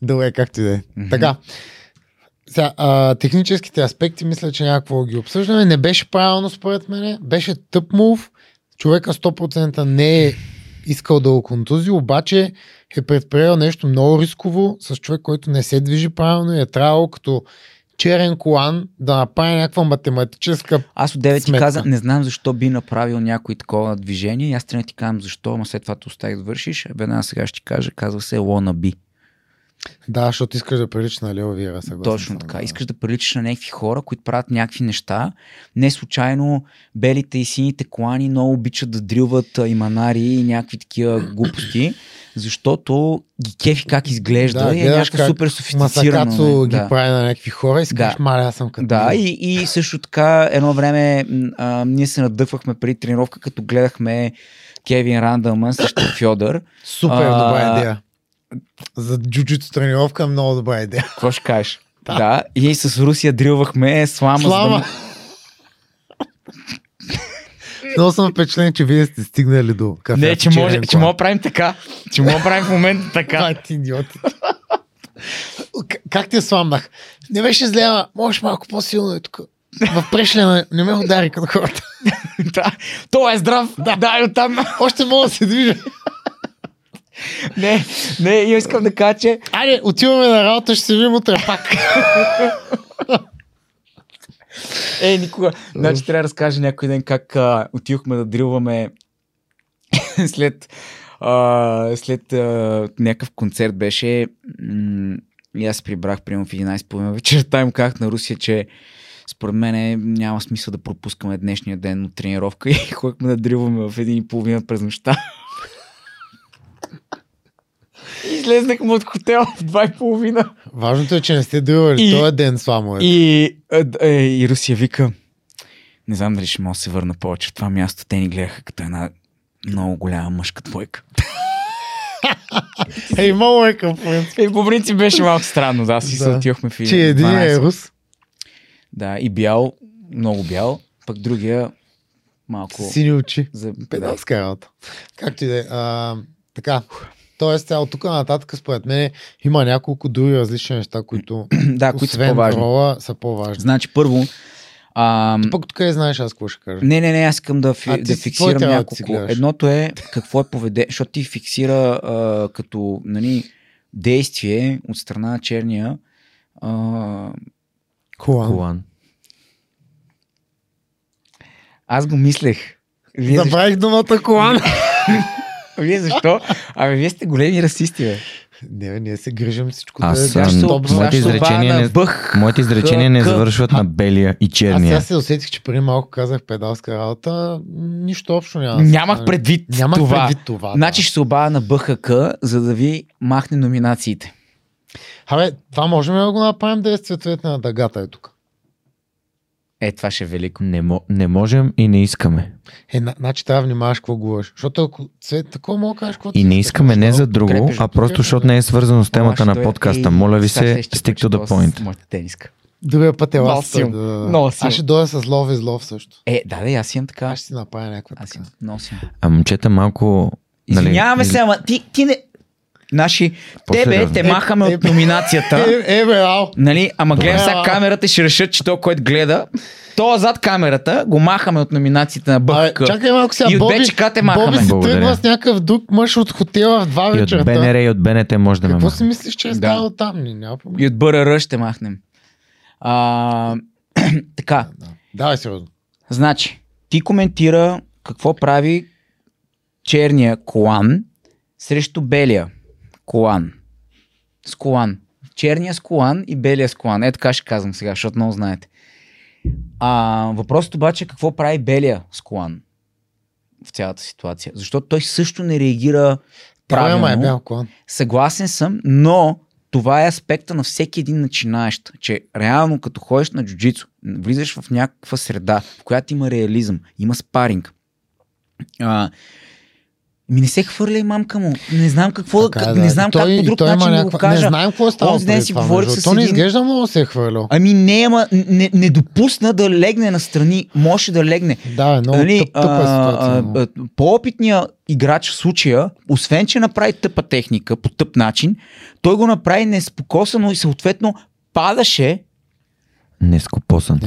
Добре, както и да е. Така, сега, техническите аспекти, мисля, че някакво ги обсъждаме. Не беше правилно, според мене. Беше тъп мув. Човека 100% не е искал да го контузи, обаче е предприел нещо много рисково с човек, който не се движи правилно и е трябвало като черен колан да направи някаква математическа сметка. Аз от 9 ти каза, не знам защо би направил някой такова движение и аз трябва ти казвам защо, ама след това те оставих да вършиш. Веднага сега ще ти кажа, казва се Лона Би. Да, защото искаш да приличаш на Лео Виейра, съгласен. Точно така. Да. Искаш да приличаш на някакви хора, които правят някакви неща. Не случайно белите и сините колани много обичат да дрилват иманари и някакви такива глупости, защото ги кефи как изглежда и е някакво супер софистицирано. Масакацо ги прави на някакви хора и искаш, маля, аз съм като... Да, и също така едно време ние се надъхвахме преди тренировка, като гледахме Кевин Рандълман срещу Фьодър. Супер добра идея. За джуджицу тренировка е много добра идея. Какво ще кажеш? Да. И с Русия дрилвахме слама. Много съм впечатлен, че вие сте стигнали до кафе. Не, че може да правим така. Че може да правим в момента така. Ти идиоти. Как те сламнах? Не беше зле, можеш малко по-силно и тук. В прешлена не ме удари като хората. Това е здрав. Да, и оттам още мога да се движа. Не, я искам да кажа, че... Айде, отиваме на работа, ще се видим утре пак. Никога. Значи трябва да разкажа някой ден как отивахме да дрилваме след някакъв концерт беше и аз прибрах примерно в 11:30 вечерта им казах на Русия, че според мен няма смисъл да пропускаме днешния ден от тренировка и ходихме да дрилваме в 1:30 през нощта. Излезнахме от хотела в 2:30. Важното е, че не сте дойвали този ден с ламовете. И Русия вика, не знам дали ще мога да се върна повече в това място. Те ни гледаха като една много голяма мъжка двойка. Много е към принцип. По принцип беше малко странно. Да, си се отивахме в Че един е рус. Да, и бял, много бял. Пък другия малко... Сини очи. За педалска работа. Както и да е. Така... Тоест, от тук нататък, според мен, има няколко други различни неща, които освен рола са по-важни. Значи, първо... Пък тук не знаеш аз какво ще кажа. Не, аз искам да фиксирам няколко. Едното е какво е поведение, защото ти фиксира като действие от страна на черния колан. Аз го мислех. Забравих думата колан. Вие защо? Абе, вие сте големи расисти, бе. Не, ние се грижим всичко. Моите изречения не завършват на белия и черния. Аз се усетих, че преди малко казах педалска работа. Нищо общо няма. Нямах предвид това. Значи ще се обадя на БХК, за да ви махне номинациите. Абе, това можем да го направим да е цветовете на дъгата е тук. Е, това ще е велико. Не можем и не искаме. Значи трябва да внимаваш какво говориш. Защото ако се такова мога кажеш, какво и не искаме не за друго, а просто защото не е свързано с темата на подкаста. Моля ви се, stick to the point. Моята тениска. Другия път е ласт. Аз ще дойда с лов и злов също. Е, да, аз имам така. Аз ще си напая някаква така. А момчета малко... Извиняваме се, ама ти не... Наши, те махаме от номинацията. Нали, ама гледам сега камерата и ще решат, че той, който гледа, то зад камерата го махаме от номинацията на БК. Чакай малко сега, Боби си тръгва с някакъв друг мъж от хотела в 2 вечерта. И от БНР и от БНТ може да ме махаме. Какво си мислиш, че е ставало там? И от БРР ще махнем. Така. Давай сериозно. Значи, ти коментира какво прави черния колан срещу белия. Колан. С колан. Черния с колан и белия с колан. Е, така ще казвам сега, защото много знаете. Въпросът обаче е какво прави белия с колан в цялата ситуация. Защото той също не реагира правилно. Той е бял колан. Съгласен съм, но това е аспекта на всеки един начинаещ. Че реално като ходиш на джуджицу, влизаш в някаква среда, в която има реализъм, има спаринг. Не се хвърля мамка му. Не знам какво да кажа. Не знам как по друг начин да го кажа. Не знаем какво е става. То не изглежда много се е хвърлял. Ами не допусна да легне настрани. Може да легне. Да, но тъпа ситуация. По-опитният играч в случая, освен че направи тъпа техника по тъп начин, той го направи неспокосано и съответно падаше. Нескопосано, да.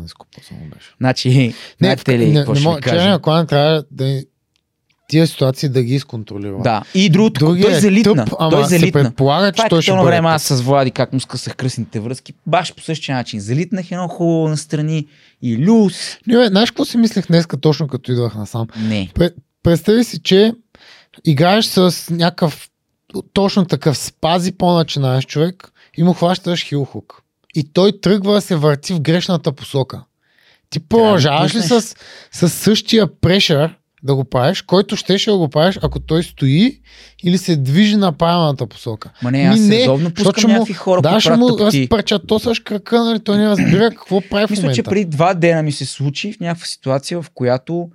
Нескопосано беше. Значи, знаете ли какво ще ви кажа? Трябва да тия ситуации да ги изконтролира. Да. И другото, той е залитна. Той се предполага, че той ще бъде. Това време аз с Влади, как му скъсах кръсните връзки, баш по същия начин. Залитнах едно хубаво настрани и люс. Не, знаеш какво си мислех днес точно като идвах насам? Не. Представи си, че играеш с някакъв точно такъв спази по-начинаеш човек и му хващаш хилхук. И той тръгва да се върти в грешната посока. Ти продължаваш ли с същия прешър да го правиш, който щеше да го правиш, ако той стои или се движи на правилната посока. Ма не, аз сезонно пускам някакви хора, да, ще му разпречат то с крака, нали, той не разбира какво прави в момента. Мисля, че преди 2 дена ми се случи в някаква ситуация, в която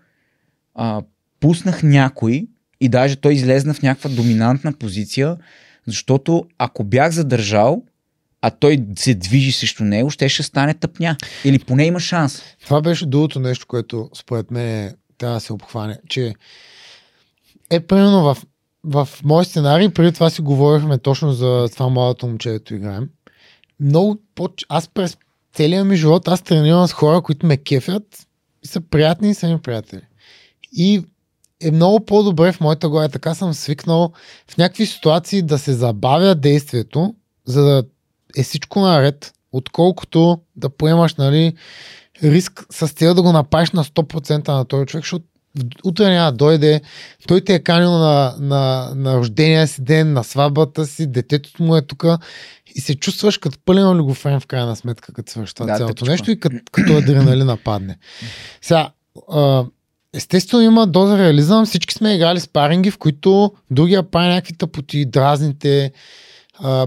пуснах някой и даже той излезна в някаква доминантна позиция, защото ако бях задържал, а той се движи срещу него, ще стане тъпня. Или поне има шанс. Това беше другото нещо, което според мен трябва да се обхване, че примерно в мой сценарий, преди това си говорихме точно за това младото момче, дето играем. Много аз през целия ми живот, аз тренирам с хора, които ме кефят и са приятни и са ми приятели. И е много по-добре в моята глава. Така съм свикнал в някакви ситуации да се забавя действието, за да е всичко наред, отколкото да поемаш, нали, риск с цел да го напаеш на 100% на този човек, защото утре няма да дойде, той те е канил на рождения си ден, на сватбата си, детето му е тук и се чувстваш като пълен олигофрен в крайна сметка, като свършва цялото нещо и като адреналин нападне. Сега, естествено има доза реализъм, всички сме играли спаринги, в които другия прави някакви тъпоти, дразните,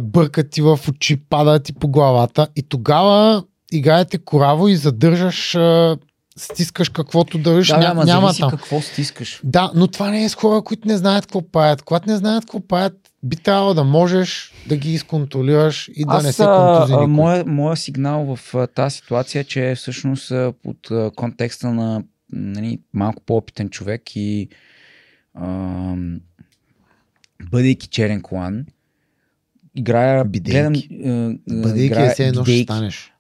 бъркат ти в очи, падат ти по главата и тогава играете кораво и задържаш, стискаш каквото държиш. Да, няма там. Какво стискаш. Да, но това не е с хора, които не знаят какво паят. Когато не знаят какво паят, би трябвало да можеш да ги изконтролираш и да не се контузи никой. Моя сигнал в тази ситуация е, че всъщност под контекста на, нали, малко по-опитен човек и бъдейки черен колан, играя... Бъдейки се едно ще станеш.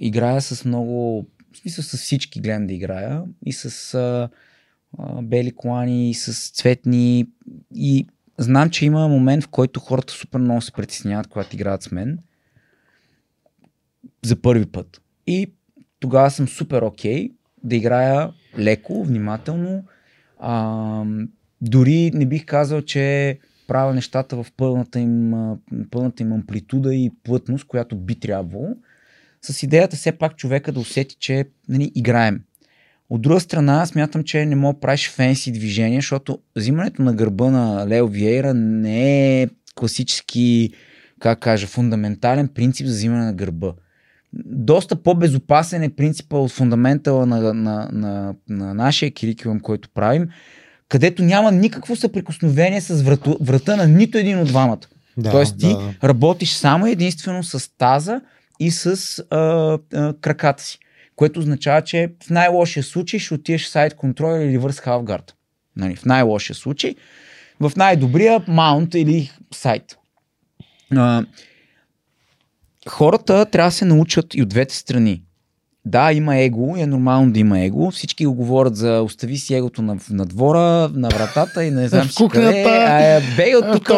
Играя с много, в смисъл с всички гледам да играя и с бели колани, и с цветни, и знам, че има момент, в който хората супер много се притесняват, когато играят с мен за първи път и тогава съм супер окей да играя леко, внимателно, дори не бих казал, че правя нещата в пълната им амплитуда и плътност, която би трябвало, с идеята все пак човека да усети, че, нали, играем. От друга страна, смятам, че не мога да правиш фенси движения, защото взимането на гърба на Лео Виейра не е класически, как кажа, фундаментален принцип за взимане на гърба. доста по-безопасен е принципа от фундаментала на нашия кирикюлъм, който правим, където няма никакво съприкосновение с врата на нито един от двамата. Да, тоест ти работиш само единствено с таза и с краката си, което означава, че в най-лошия случай ще отиеш сайд контрол или върс халфгард. Нали, в най-лошия случай. В най-добрия маунт или сайд. Хората трябва да се научат и от двете страни. Да, има его, е нормално да има его. Всички го говорят за остави си егото на двора, на вратата и не знам си къде. Бей от тук,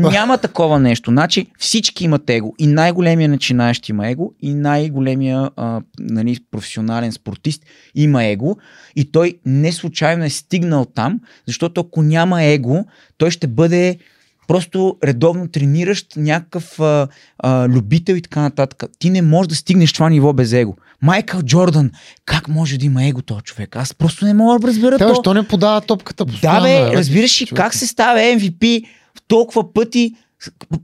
няма такова нещо. Значи всички имат его. И най-големия начинаещ има его, и най-големия професионален спортист има его. И той не случайно е стигнал там, защото ако няма его, той ще бъде просто редовно трениращ, някакъв любител и така нататък. Ти не можеш да стигнеш това ниво без его. Майкъл Джордан, как може да има его този човек? Аз просто не мога да разбера това. Защо не подава топката постоянно? Да бе, разбираш ли как се става MVP в толкова пъти?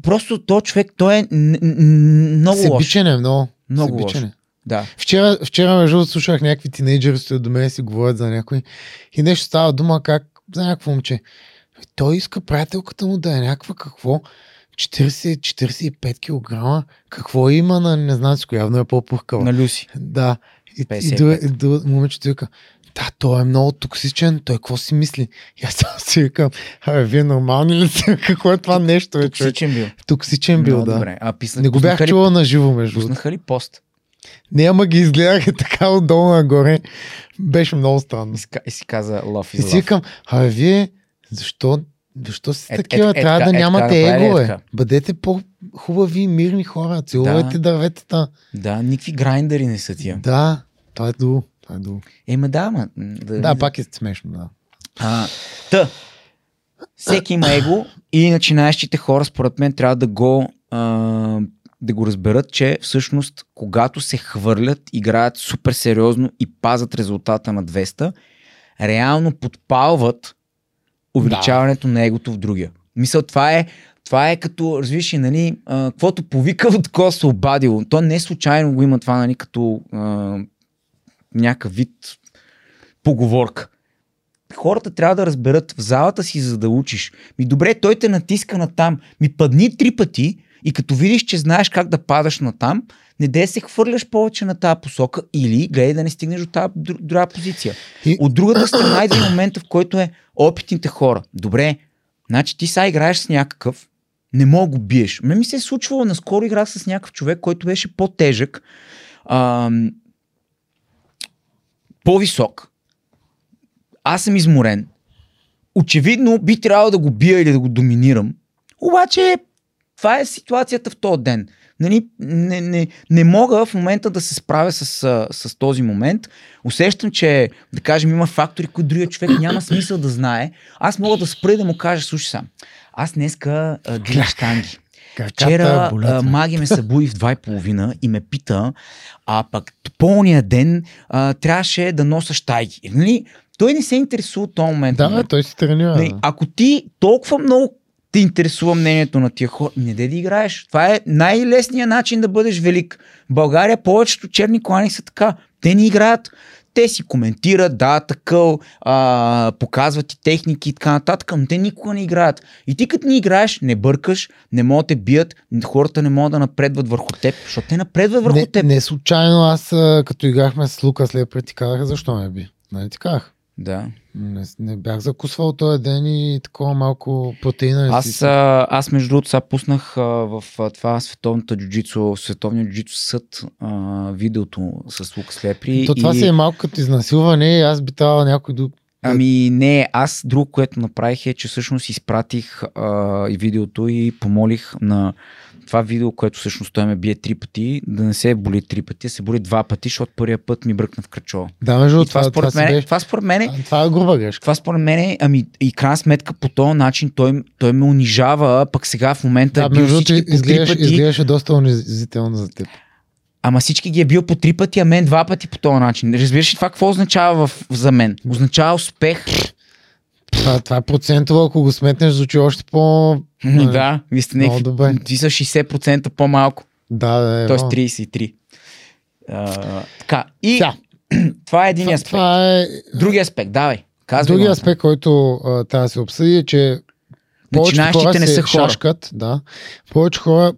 Просто този човек, той е много лош. Себичен е много лош. Да. Вчера между другото слушах някакви тинейджери, стоят до мен и си говорят за някой. И нещо става дума как за някакво момче. Той иска приятелката му да е някаква 40-45 кг. Какво има на не знам си, явно е по-пухкава. На Люси. Да. И до момичето вика, да, той е много токсичен, той какво си мисли? И аз си викам, абе, вие нормални ли сте? Какво е това нещо? Токсичен бил. Токсичен бил, да. Добре. Не го бях чувал на живо между. Пуснаха ли пост? Не, ама ги изгледах така отдолу нагоре. Беше много странно. И си каза love is love. И си викам, абе, вие защо си такива? Трябва да нямате егове. Бъдете по-хубави, мирни хора. Целувайте дърветата. Да, никакви грайндери не са тия. Да, това е долу. Да, пак е смешно, да. Всеки има его и начинаещите хора, според мен, трябва да го разберат, че всъщност, когато се хвърлят, играят супер сериозно и пазат резултата на 200, реално подпалват увеличаването на егото в другия. Мисъл, това е като, развиш и, нали, каквото повика, от кого се обадило. То не случайно го има това, нали, като някакъв вид поговорка. Хората трябва да разберат в залата си, за да учиш. Добре, той те натиска на там. Падни 3 пъти и като видиш, че знаеш как да падаш на там, не дей се хвърляш повече на тази посока или гледай да не стигнеш до тази друга позиция. От другата страна е момента, в който е опитните хора. Добре, значи ти сега играеш с някакъв, не мога го биеш. Ми се е случвало, наскоро играх с някакъв човек, който беше по-тежък, по-висок. Аз съм изморен. Очевидно би трябвало да го бия или да го доминирам. Обаче това е ситуацията в този ден. Нали, не мога в момента да се справя с този момент. Усещам, че, да кажем, има фактори, които другия човек няма смисъл да знае. Аз мога да спра и да му кажа, слушай сам, аз днеска гледам штанги. Вчера Маги ме събуди в 2:30 и ме пита, а пък полния ден трябваше да носа щайги. Нали, той не се интересува от този момент. Да, той се тренира. Нали, ако ти толкова много те интересува мнението на тия хора, не дей да играеш. Това е най-лесният начин да бъдеш велик. В България повечето черни клани са така. Те не играят. Те си коментират, да, такъл, показват и техники и така нататък, но те никога не играят. И ти като не играеш, не бъркаш, не могат да те бият, хората не могат да напредват върху теб, защото те напредват върху теб. Не случайно аз, като играхме с Лукас Лепри, ти казах, защо ме би? Нали ти казах? Да. Не бях закусвал този ден и такова малко протеина. Аз между другото сега пуснах в това световния джу-джицу съд видеото с Лукас Лепри. То това си е малко като изнасилване и аз би трябвало някой друг. Ами не, аз друго, което направих е, че всъщност изпратих и видеото и помолих на това видео, което всъщност той ме бие 3 пъти, да не се боли 3 пъти, се боли 2 пъти, защото първия път ми бръкна в кръчо. Да, между това според мен. Това е груба грешка. Това според мен, и крайна сметка по този начин той ме унижава, пък сега в момента е бил всички по 3 пъти. Изглеждаше доста унизително за теб. Ама всички ги е бил по 3 пъти, а мен 2 пъти по този начин. Разбираш ли това какво означава за мен? Означава успех. Това е процентово, ако го сметнеш, звучи още по... Да, вие сте 60% по-малко. Да, да. Тоест 33. Така, и това е един аспект. Това е... Други аспект, давай. Другия аспект, който трябва да се обсъди, е, че повечето хора не се шашкат. Да.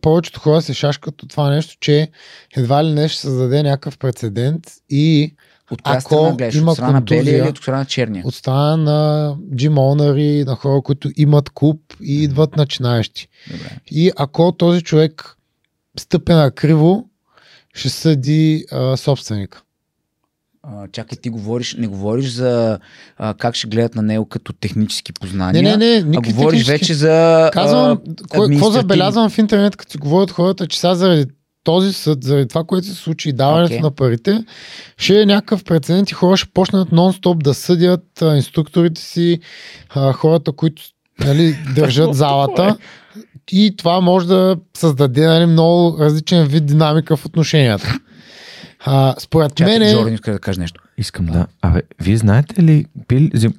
Повечето хора се шашкат от това нещо, че едва ли не ще създаде някакъв прецедент и от коя страна гледаш? От страна на белия или от страна на черния? От страна на джим оунари, на хора, които имат клуб и идват начинаещи. Добре. И ако този човек стъпе на криво, ще съди собственика. Чакай, ти говориш, не говориш за как ще гледат на него като технически познания, а говориш технически. Вече за административни. Какво забелязвам в интернет, като си говорят хората, че сега заради този съд, заради това, което се случи и даването на парите, ще е някакъв прецедент и хора ще почнат нон-стоп да съдят инструкторите си, хората, които държат залата. И това може да създаде много различен вид динамика в отношенията. Според мен. Жоро, не иска да кажа нещо. Искам да. Абе, вие знаете ли,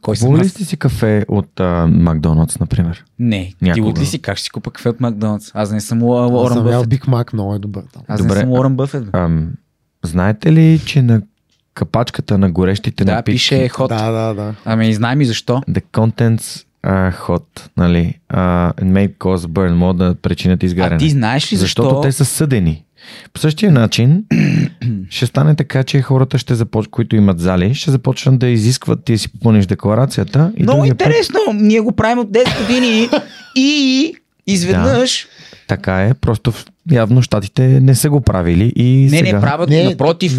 купували сте си кафе от Макдоналдс, например? Не. Някога. Ти от ли си как ще си купа кафе от Макдоналдс? Аз не съм Уорън Бъфет. Биг Мак много е добър. Аз не съм Уорън Бъфет. Знаете ли, че на капачката на горещите напитки пише хот. Да. Ами, знаем и защо. The contents hot, нали? And may cause burn, могат да причинят изгаряне. А ти знаеш ли защо? Защото те са съдени. По същия начин ще стане така, че хората, които имат зали, ще започнат да изискват, ти си попълниш декларацията. И много интересно! Път... Ние го правим от 10 години и изведнъж... Да, така е, просто явно щатите не са го правили и сега... Не правят, напротив,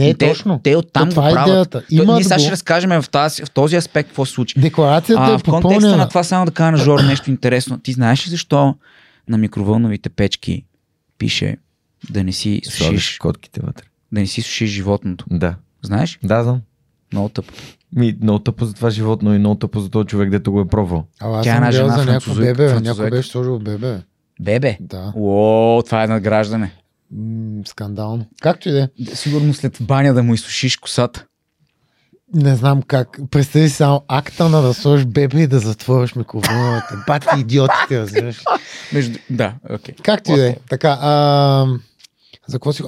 те оттам го правят. Ние сега ще разкажем в този аспект какво се случи. Декларацията е попълнена. В контекста на това само да кажа на Жоро нещо интересно. Ти знаеш ли защо на микровълновите печки пише... Да не си сушиш котките вътре. Да не си сушиш животното. Да. Знаеш? Да, знам. Много тъпо. Много тъпо за това животно и много тъпо за този човек, дето го е пробвал. Ала, тя е една жена за някакво бебе. Някой беше сложил бебе. Бебе? Да. О, това е надграждане. Скандално. Както и да е. Сигурно след баня да му изсушиш косата. Не знам как. Представи само акта на да сложиш бебе и да затвориш микрофоната. Бати идиотите, разбираш. Да, окей. Както и да е. Така, за какво си...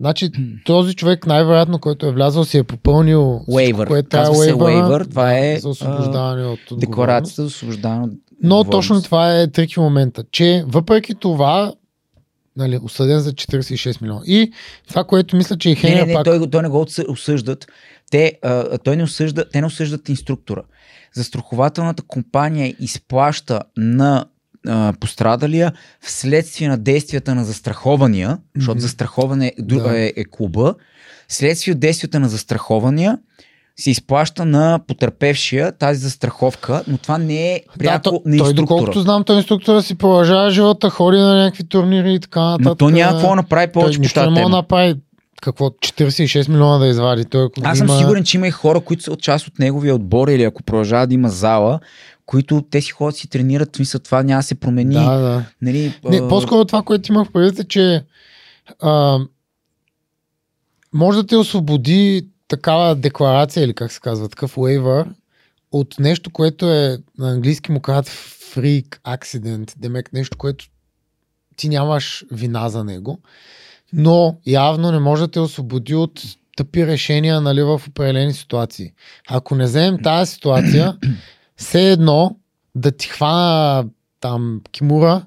Значи този човек най-вероятно, който е влязъл, си е попълнил... Лейвер. Казва се Лейвер. Това е декларацията за освобождаване от отговорност. Но точно това е трики момента, че въпреки това осъден за 46 милиона. И това, което мисля, че и Хенер пак... Той не го осъждат. Те не осъждат инструктора. Застрахователната компания изплаща на пострадалия вследствие на действията на застрахования, защото застраховане е клуба, вследствие от действията на застрахования се изплаща на потерпевшия тази застраховка, но това не е пряко на инструктора. Той, доколкото знам, той инструктора си продължава живота, ходи на някакви турнири и така нататък. Но той няма какво направи повече по тази тема. Какво 46 милиона да извади? Аз съм сигурен, че има и хора, които са част от неговия отбор или ако продължава да има зала, които те си ходят си тренират, мисля, това няма да се промени. Да. Нали, по-скоро това, което имах предвид е, че може да те освободи такава декларация или как се казва, такъв waiver от нещо, което е на английски му казват freak accident, демек нещо, което ти нямаш вина за него. Но явно не може да те освободи от тъпи решения в определени ситуации. Ако не вземем тази ситуация, все едно да ти хвана там кимура,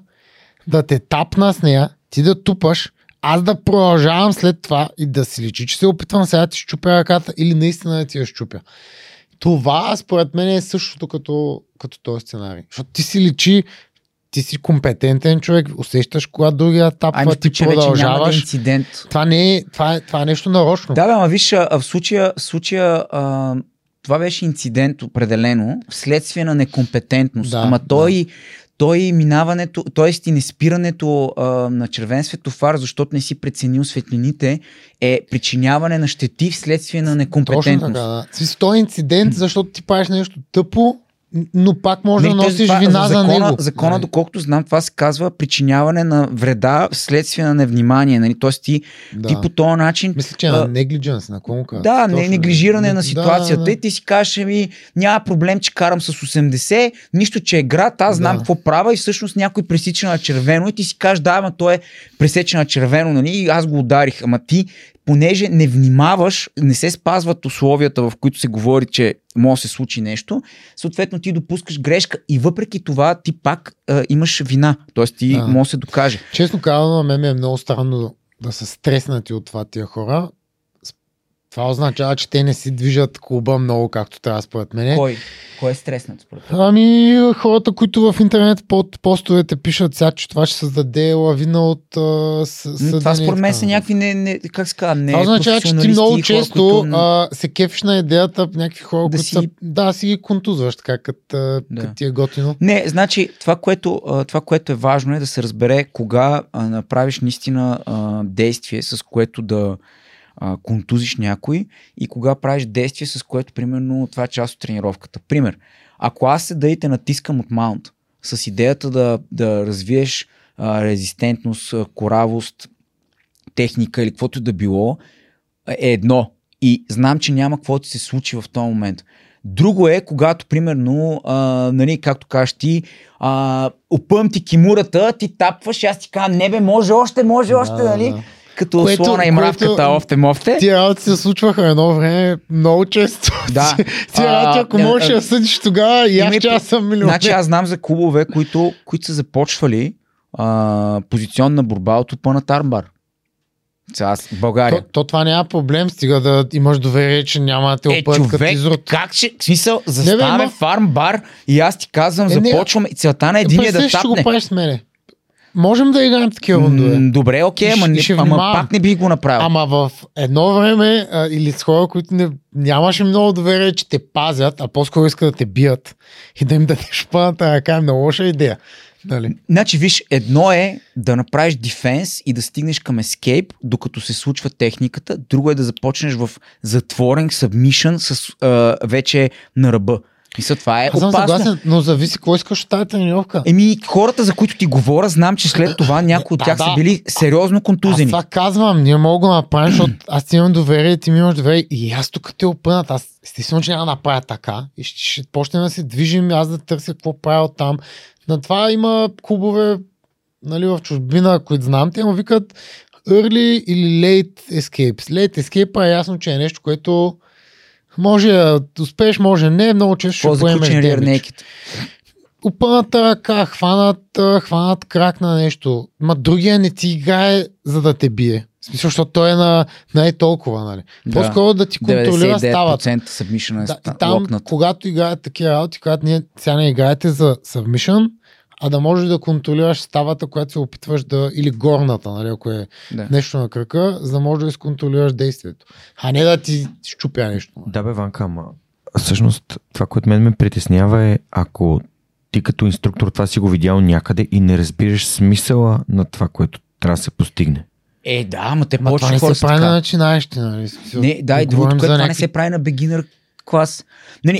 да те тапна с нея, ти да тупаш, аз да продължавам след това и да си личи, че се опитвам сега да ти щупя ръката или наистина да ти я щупя. Това според мен е същото като този сценарий. Защото ти си личи, ти си компетентен човек, усещаш кога другия тапва, ти продължаваш. Това е нещо нарочно. Да, ама виж, в случая това беше инцидент определено вследствие на некомпетентност. Той минаването, т.е. и неспирането на червен светофар, защото не си преценил светлините, е причиняване на щети вследствие на некомпетентност. Точно така. Той инцидент, защото ти правиш нещо тъпо, но пак може да носиш вина за него. Закона, доколкото знам, това се казва причиняване на вреда вследствие на невнимание. Нали? Тоест ти по този начин... Мисля, че на negligence, на кому казвам. Да, неглижиране на ситуацията. И ти си кажеш, няма проблем, че карам с 80, нищо, че е град, аз знам какво правя и всъщност някой пресича на червено и ти си кажеш, ама той е пресечен на червено, нали? И аз го ударих. Ама ти понеже не внимаваш, не се спазват условията, в които се говори, че може да се случи нещо, съответно ти допускаш грешка и въпреки това ти пак имаш вина, т.е. ти може да се докаже. Честно казано, на мен ми е много странно да са стреснати от това тия хора. Това означава, че те не си движат клуба много, както трябва според мене. Кой е стреснат според мен? Ами хората, които в интернет под постовете пишат сега, че това ще създаде лавина от съдени. Това според мен са някакви не това означава, че ти много хора, често които... се кефиш на идеята някакви хора, които си... Да, си ги контузваш, така, като да. Ти е готино. Не, значи това, което е важно е да се разбере кога направиш наистина действие, с което да контузиш някой и кога правиш действие, с което, примерно, това е част от тренировката. Пример, ако аз седа и те натискам от маунт с идеята да развиеш резистентност, коравост, техника или каквото да било, е едно. И знам, че няма какво да се случи в този момент. Друго е, когато, примерно, както кажеш ти, опъм ти кимурата, ти тапваш, аз ти казвам, не бе, може още, нали? Като слона и мравката, офте-мофте. Тия работи се случваха едно време много често. Да. Тия работи, ако можеш да съдиш тогава, и аз съм милионер. Значи аз знам за клубове, които са започвали позиционна борба от опън от армбар. В България. То това няма проблем, стига да имаш доверие, че няма да те опъткат човек, изрод. Как ще? В смисъл, заставаме в армбар и аз ти казвам, започваме. Целта на един е да тапне. Ще го правиш с мене. Можем да играем такива бундове. Добре, окей, ама пак не бих го направил. Ама в едно време или с хора, които нямаше много доверие, че те пазят, а по-скоро искат да те бият и да им дадеш пълната ръка, е много лоша идея. Дали? Значи, виж, едно е да направиш дефенс и да стигнеш към ескейп, докато се случва техниката, друго е да започнеш в затворен сабмишън с вече на ръба. Мисля, това е опасно. Съгласен, но зависи кой искаш от тази тренировка. Еми, хората, за които ти говоря, знам, че след това някои от тях са били сериозно контузени. Аз това казвам, не мога да направя, защото аз ти имам доверие, ти ми имаш доверие и аз тук те опънат. Аз естествено, че няма да направя така и ще почнем да се движим, аз да търся какво правя оттам. На това има клубове, нали, в чужбина, които знам, те му викат early или late escapes. Late escape е ясно, че е нещо, което може успееш, може не, много често ще поемеш демидж. Опъната ръка, хванат крак на нещо. Ма другия не ти играе, за да те бие. В смисъл, защото той е на е толкова, нали? Да. По-скоро да ти контролира ставата. 99% събмишън е локнат. Там, когато играят такива работи, когато сега не играете за събмишън, а да можеш да контролираш ставата, която се опитваш да... Или горната, нали, ако е нещо на кръка, за да можеш да изконтролираш действието. А не да ти щупя нещо. Нали. Да бе, Ванка, ама всъщност това, което мен ме притеснява е, ако ти като инструктор това си го видял някъде и не разбираш смисъла на това, което трябва да се постигне. Е, да, ама те повече хора се прави на начинаещи, нали? Не, да, и другото, което това не се прави на бегинър клас. Не,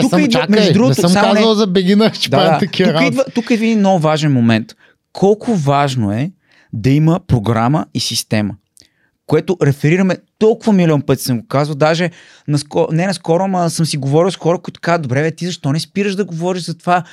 тук идва, между другото, не съм казал за бегина, че правя такива работи. Тук идва един много важен момент. Колко важно е да има програма и система, което реферираме толкова милион пъти съм го казвал, даже наскоро, ама съм си говорил с хора, които казват, добре, бе, ти защо не спираш да говориш за това,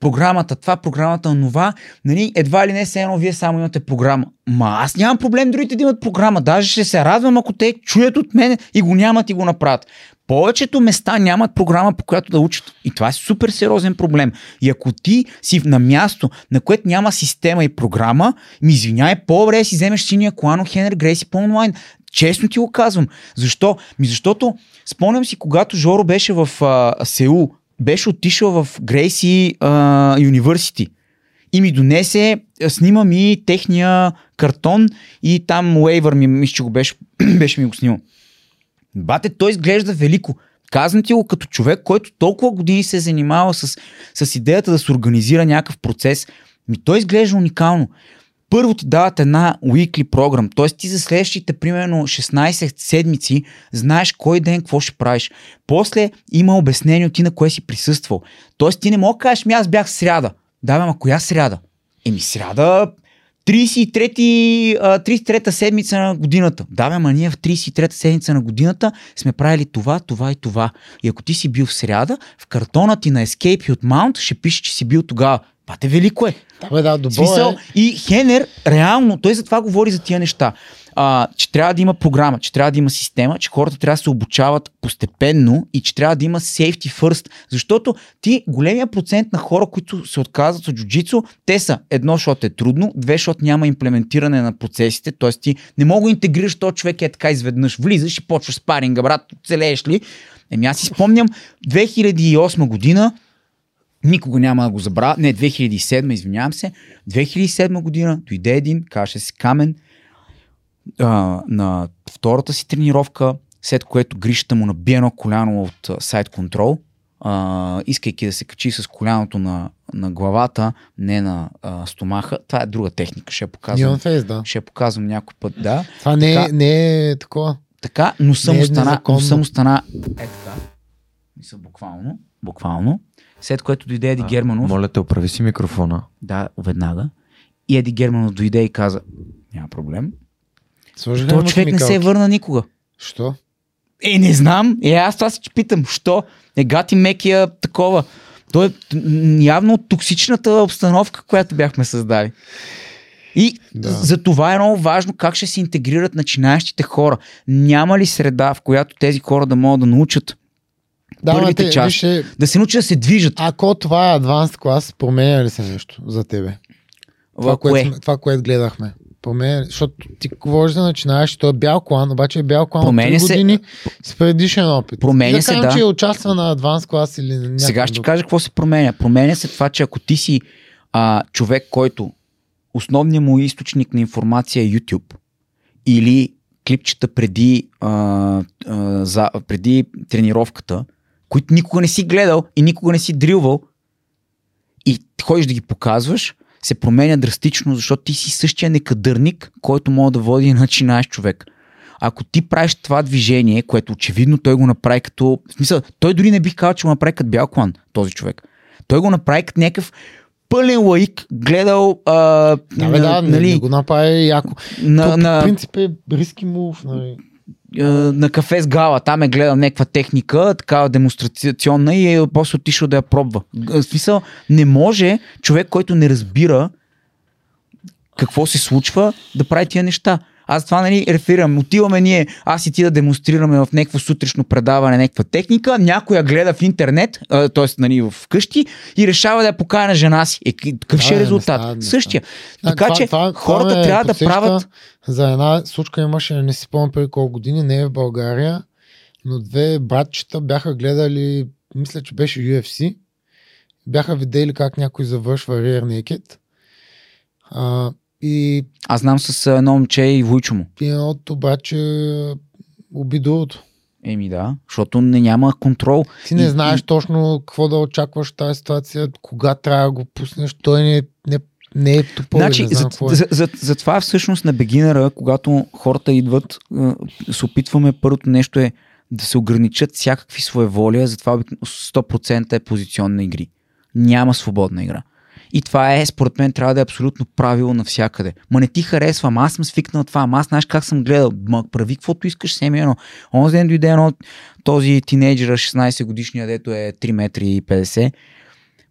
програмата, нова, нали, едва ли не се едно, вие само имате програма. Ма аз нямам проблем другите да имат програма, даже ще се радвам, ако те чуят от мен и го нямат и го направят. Повечето места нямат програма, по която да учат. И това е супер сериозен проблем. И ако ти си на място, на което няма система и програма, ми извиняй, по-добре си вземеш синия колан от Хенер Грейси по онлайн. Честно ти го казвам. Защо? Защото спомням си, когато Жоро беше в Сеул, беше отишъл в Грейси Юниверсити и ми донесе, снима ми техния картон и там Лейвер мисля, че го беше ми го снимал. Бате, той изглежда велико. Казвам ти го като човек, който толкова години се е занимавал с идеята да се организира някакъв процес. Ми той изглежда уникално. Първо ти дават една weekly програм, т.е. ти за следващите примерно 16 седмици знаеш кой ден какво ще правиш. После има обяснение от ти на кое си присъствал. Т.е. ти не мога да кажеш, аз бях в сряда. Да, ама коя сряда? Еми сряда 33-та седмица на годината. Да, ама ние в 33-та седмица на годината сме правили това. И ако ти си бил в сряда, в картона ти на Escape и от Mount ще пише, че си бил тогава. пате велико е. Да, да, добро е. И Хенер, реално, той за това говори за тия неща. Че трябва да има програма, че трябва да има система, че хората трябва да се обучават постепенно и че трябва да има safety first. Защото ти, големия процент на хора, които се отказват от джу-джицу, те са едно, защото е трудно, две, защото няма имплементиране на процесите, т.е. ти не мога да интегрираш този човек е така изведнъж. Влизаш и почваш спаринга, брат, целееш ли? Еми аз си спомням 2008 година, никога няма да го забравя, не, 2007, извинявам се, 2007 година дойде един, каже се Камен, на втората си тренировка, след което Гришата му наби едно коляно от сайд контрол, искайки да се качи с коляното на главата, не на стомаха. Това е друга техника, ще я показвам. Face, да. Ще я показвам някой път, да. Това не, така, не е такова. Така, но само стана е така. Мисля, буквално. След което дойде Еди Германов. Моля те, оправи си микрофона. Да, веднага. И Еди Германов дойде и каза, няма проблем. Той човек не се е върна никога. Що? Не знам. Аз това се питам. Що? Гати мекия такова. Той е явно токсичната обстановка, която бяхме създали. И за това е много важно как ще се интегрират начинаещите хора. Няма ли среда, в която тези хора да могат да научат първите части? Да се научат да се движат. Ако това е адванс клас, променя ли се нещо за тебе? Това, което гледахме. Променя, защото ти говориш да начинаеш, той е бял колан, обаче е бял колан от 3 години с предишен опит. Променя се, да. Че участва на адванс клас или някакъв друг. Сега ще кажа какво се променя. Променя се това, че ако ти си човек, който основният му източник на информация е YouTube или клипчета преди тренировката, които никога не си гледал и никога не си дрилвал и ходиш да ги показваш, се променя драстично, защото ти си същия некадърник, който може да води начинаеш човек. Ако ти правиш това движение, което очевидно той го направи като... В смисъл, той дори не бих казал, че го направи като бял клан, този човек. Той го направи като някакъв пълен лаик, гледал... не го направи яко. По принцип е риски мув, нали... на кафе с Гала, там е гледал някаква техника, такава демонстрационна и е после отишъл да я пробва. В смисъл, не може човек, който не разбира какво се случва, да прави тия неща. Аз това реферирам. Отиваме ние, аз и ти да демонстрираме в някакво сутрешно предаване някаква техника, някой я гледа в интернет, т.е. вкъщи и решава да я покая на жена си. Какъв ще е резултат? Същия. Така че хората трябва да правят... За една случка имаше, не си помня преди колко години, не е в България, но две братчета бяха гледали, мисля, че беше UFC, бяха видели как някой завършва rear naked. Аз знам с едно момче и вуйчо му. И едното обаче уби другото. Еми да, защото няма контрол. Ти не знаеш точно какво да очакваш в тази ситуация, кога трябва да го пуснеш, той не е тупъл. Значи, затова всъщност на бегинера, когато хората идват, се опитваме, първото нещо е да се ограничат всякакви своеволия, затова 100% е позиционна игри. Няма свободна игра. И това е, според мен, трябва да е абсолютно правило навсякъде. Ма не ти харесвам, аз съм свикнал това, аз знаеш как съм гледал, прави каквото искаш, семи едно. Онзи ден дойде едно, този тинейджера, 16 годишния, дето е 3 метри и 50,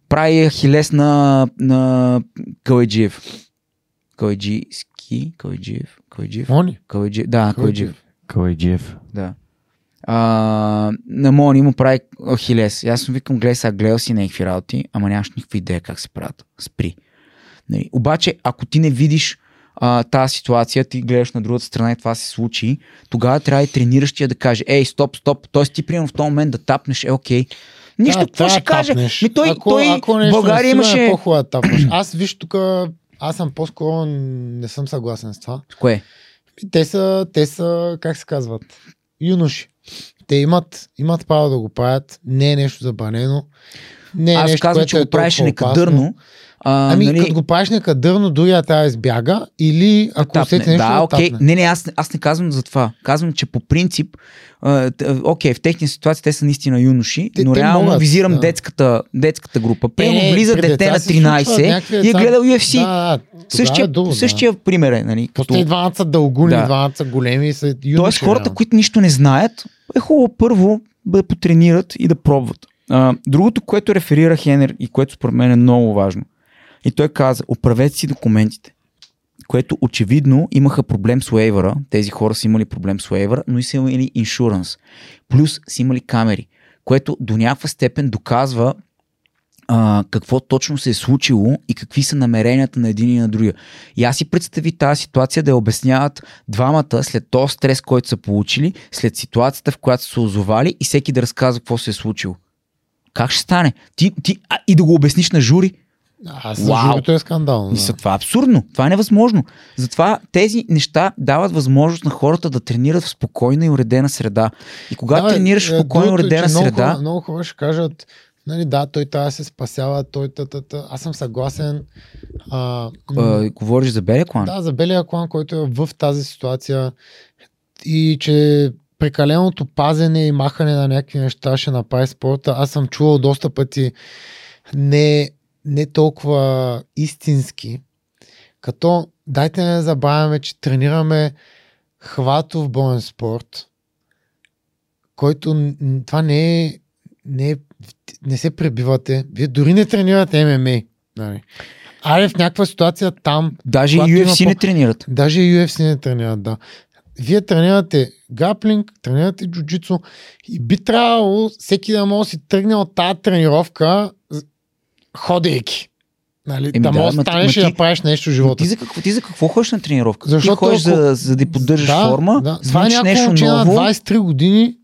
прави хилес на Каледжиев. Каледжиев. Мони? Каледжиев. Да. На Мони му прави хилес. Аз му викам, гледал си някакви работи, ама нямаш никаква идея как се правят. Спри. Нали? Обаче, ако ти не видиш тази ситуация, ти гледаш на другата страна и това се случи, тогава трябва и трениращия да каже, ей, стоп. Тоест ти примерно в този момент да тапнеш, окей. Нищо, какво ще каже? Ако нещо не имаше... е по-хубаво да тапнеш. Аз виж тук, аз съм по-скоро не съм съгласен с това. Кое? Те са как се казват? Юноши. Те имат право да го правят, не е нещо забранено. Аз казвам, че го правиш некадърно. Като го правиш некадърно, другия трябва да избяга или ако тапне. Усети нещо да тапне. Аз не казвам за това. Казвам, че по принцип в техния ситуация те са наистина юноши, но реално могат, визирам детската група. Примерно влиза дете на 13 и е гледал UFC. Същия пример е. Като 12 са дългуни, 12 са големи и са юноши. Тоест хората, които нищо не знаят, е хубаво първо да потренират и да пробват. Другото, което реферира Хенер и което според мен е много важно, И той каза, оправете си документите, което очевидно имаха проблем с Лейвера, тези хора са имали проблем с Лейвера, но и са имали иншуранс, плюс са имали камери, което до някаква степен доказва какво точно се е случило и какви са намеренията на един и на другия. И аз си представи тази ситуация да я обясняват двамата след този стрес, който са получили, след ситуацията, в която са се озовали и всеки да разказва какво се е случило. Как ще стане? И да го обясниш на жури? Журито е скандално. Да. Това е абсурдно. Това е невъзможно. Затова тези неща дават възможност на хората да тренират в спокойна и уредена среда. И когато тренираш в спокойна и уредена среда... Много хора ще кажат, нали, да, той трябва да се спасява, аз съм съгласен. Говориш за Белия клан? Да, за Белия клан, който е в тази ситуация и че прекаленото пазене и махане на някакви неща ще направи спорта. Аз съм чувал доста пъти не толкова истински, като дайте не забравяме, че тренираме хватов боен спорт, който това не се пребивате. Вие дори не тренирате ММА. Аре в някаква ситуация там... Даже и UFC не тренират. Даже и UFC не тренират, да. Вие тренирате граплинг, тренирате джу-джицу и би трябвало всеки да може да си тръгне от тази тренировка ходейки. Нали, да може да станеш и да правиш нещо в живота. Ти за какво ходиш на тренировка? Защото ти ходиш за да поддържаш форма, това е някакво учене на 23 години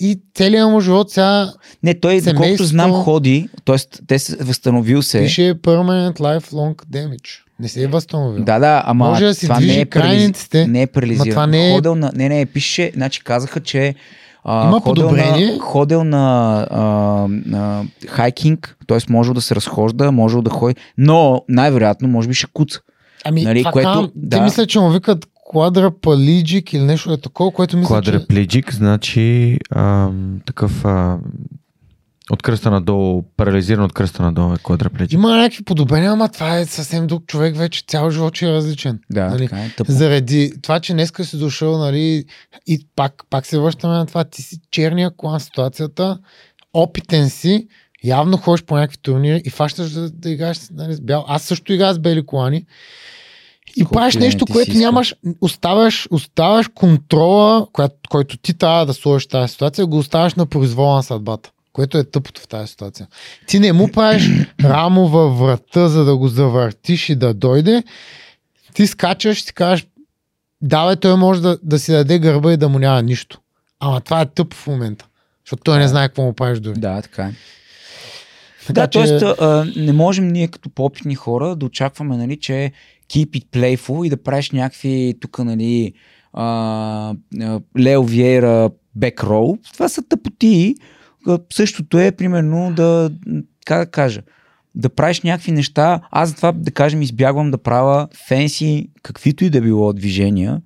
и целият му живот сега... Не, той, доколкото знам, ходи, т.е. те се възстановил се. Пише Permanent Lifelong Damage. Не се е възстановил. Да, ама може да си движи крайниците. Не е парализирано. Не, пише, значи казаха, че има подобрение. Ходил на хайкинг, т.е. можел да се разхожда, можел да ходи, но най-вероятно може би ще куца. Ами, нали, което, ти мисля, че му викат квадраплиджик или нещо такова, което мисля, квадраплиджик, че... значи такъв от кръста надолу, парализиран от кръста надолу е квадраплиджик. Има някакви подобрения, ама това е съвсем друг човек вече, цял живот ще е различен. Да, нали? Така е, тъпо. Заради това, че днеска си дошъл, нали, и пак се връщаме на това, ти си черния клан ситуацията, опитен си, явно ходиш по някакви турнири и фащаш да играеш, нали, с бял. Аз също играя с бели колани. И правиш нещо, което нямаш, оставаш контрола, който ти трябва да сложиш в тази ситуация, го оставаш на произвола на съдбата, което е тъпото в тази ситуация. Ти не му правиш рамо във врата, за да го завъртиш и да дойде. Ти скачаш и ти кажеш, давай, той може да си даде гърба и да му няма нищо. Ама това е тъпо в момента, защото той не знае какво му правиш дори. Да, така е. Да, т.е. не можем ние като по-опитни хора да очакваме, нали, че keep it playful и да правиш някакви тук, нали, Лео Виейра back row. Това са тъпоти. Същото е, примерно, да правиш някакви неща. Аз затова, да кажем, избягвам да правя фенси, каквито и да било движения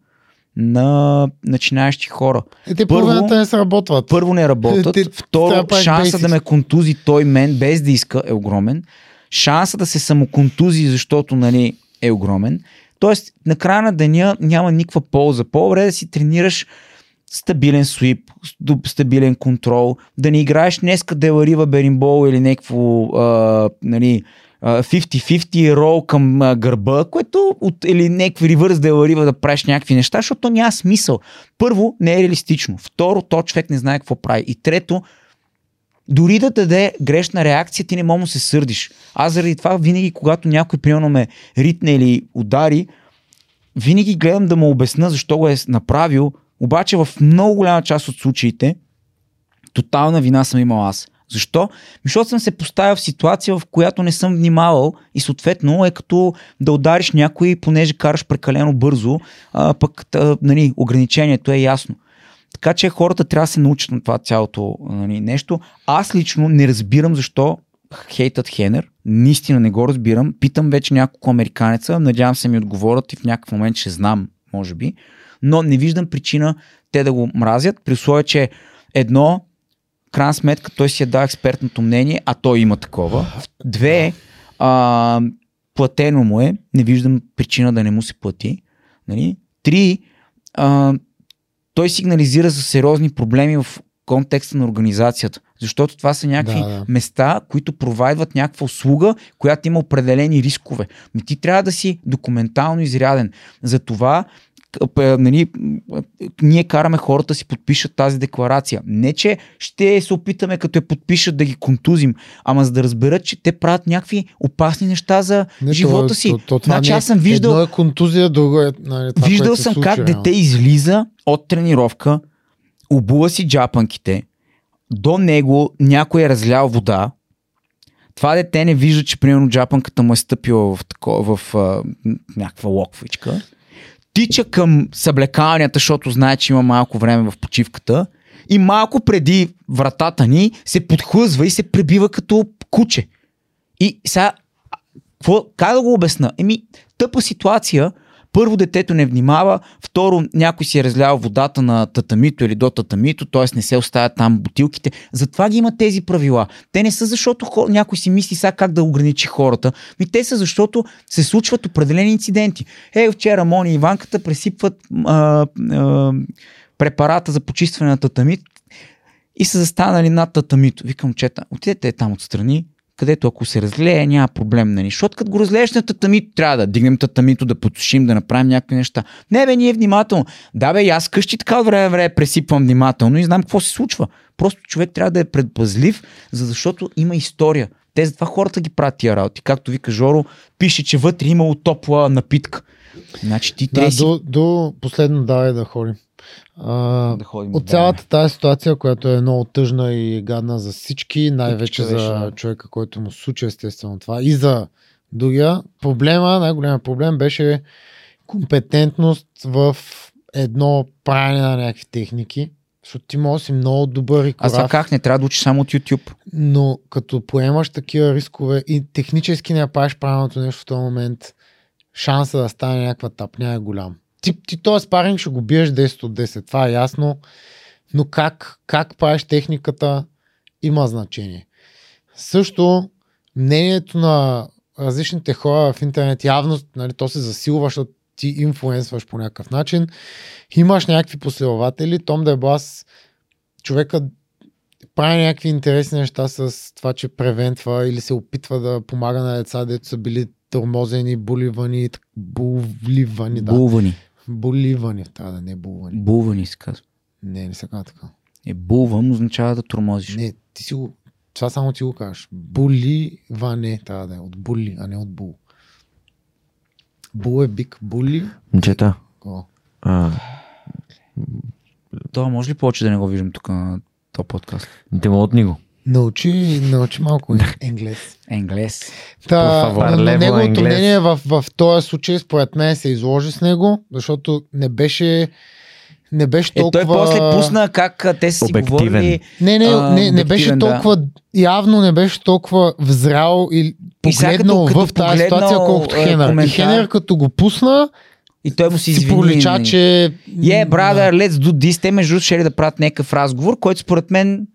на начинаещи хора. Те половината не сработват. Първо не работят. Второ, шанса да ме контузи той мен без да иска е огромен. Шанса да се самоконтузи, защото, нали, е огромен. Тоест, на края на деня няма никаква полза. По-добре да си тренираш стабилен свип, стабилен контрол, да не играеш днеска деларива беринбол или някакво, нали, 50-50 рол към гърба, което или някакви ревърс деларива да правиш някакви неща, защото няма смисъл. Първо, не е реалистично. Второ, то човек не знае какво прави. И трето, дори да даде грешна реакция, ти не мога да се сърдиш. Аз заради това винаги, когато някой примерно ме ритне или удари, винаги гледам да му обясна защо го е направил, обаче в много голяма част от случаите тотална вина съм имал аз. Защо? Защото съм се поставил в ситуация, в която не съм внимавал и съответно е като да удариш някой, понеже караш прекалено бързо, пък, нали, ограничението е ясно. Така че хората трябва да се научат на това цялото, нали, нещо. Аз лично не разбирам защо хейтът Хенер. Наистина не го разбирам. Питам вече няколко американеца. Надявам се ми отговорят и в някакъв момент ще знам, може би. Но не виждам причина те да го мразят. При условие, че едно, крайна сметка, той си е дал експертното мнение, а той има такова. Две, платено му е. Не виждам причина да не му се плати. Нали? Три, той сигнализира за сериозни проблеми в контекста на организацията. Защото това са някакви места, които провайдват някаква услуга, която има определени рискове. Но ти трябва да си документално изряден. Затова нали, ние караме хората да си подпишат тази декларация. Не, че ще се опитаме като я подпишат да ги контузим, ама за да разберат, че те правят някакви опасни неща за живота си. Значи аз съм виждал... Едно е контузия, друго е... Нали, това, виждал съм случва, как дете излиза от тренировка, обува си джапанките, до него някой е разлял вода. Това дете не вижда, че примерно джапанката му е стъпила в някаква локвичка. Тича към съблекалнията, защото знае, че има малко време в почивката и малко преди вратата ни се подхлъзва и се пребива като куче. И сега, как да го обясна? Еми, тъпа ситуация. Първо, детето не внимава, второ, някой си е разлял водата на татамито или до татамито, т.е. не се оставят там бутилките. Затова ги има тези правила. Те не са защото някой си мисли сега как да ограничи хората, ми те са защото се случват определени инциденти. Вчера Мони и Иванката пресипват препарата за почистване на татамит и са застанали над татамито. Викам, чета, отидете там отстрани, където ако се разлее, няма проблем на нищо. Като го разлееш на татамито, трябва да дигнем татамито, да потушим, да направим някакви неща. Не бе, ние внимателно. Да бе, аз къщи така от време пресипвам внимателно и знам какво се случва. Просто човек трябва да е предпазлив, защото има история. Те затова хората ги правят тия работи. Както вика Жоро, пише, че вътре имало топла напитка. Значи ти трябва до последно давай да ходим. От цялата тази ситуация, която е много тъжна и гадна за всички, най-вече за човека, който му случи естествено това и за другия, най-големият проблем беше компетентност в едно правене на някакви техники, защото ти може да си много добър и корав. Аз как не трябва да учиш само от YouTube? Но като поемаш такива рискове и технически не правиш правилното нещо в този момент, шанса да стане някаква тъпня е голям. Ти този спаринг ще го биеш 10 от 10, това е ясно, но как правиш техниката има значение. Също мнението на различните хора в интернет явно, нали, то се засилва, защото ти инфлуенсваш по някакъв начин. Имаш някакви последователи, Том Деблас, човека прави някакви интересни неща с това, че превентва или се опитва да помага на деца, дето са били тормозени, булвани се казва. Не се казва така. Булвам означава да тормозиш. Не, ти си го... Това само ти го кажеш. Буливане трябва да е. От були, а не от бул. Бул е бик, були... Мчета. Това може ли повече да не го виждам тук на този подкаст? Тема от него. Научи малко Енглес. Неговото мнение в този случай според мен се изложи с него, защото не беше толкова... Той после пусна как те си говорили... Не беше толкова... Явно не беше толкова взрял и погледнал в тази ситуация, колкото Хенер. И Хенер като го пусна... И той му се извини. Полича, че... brother, let's do this. Те между ще да правят някакъв разговор, който според мен...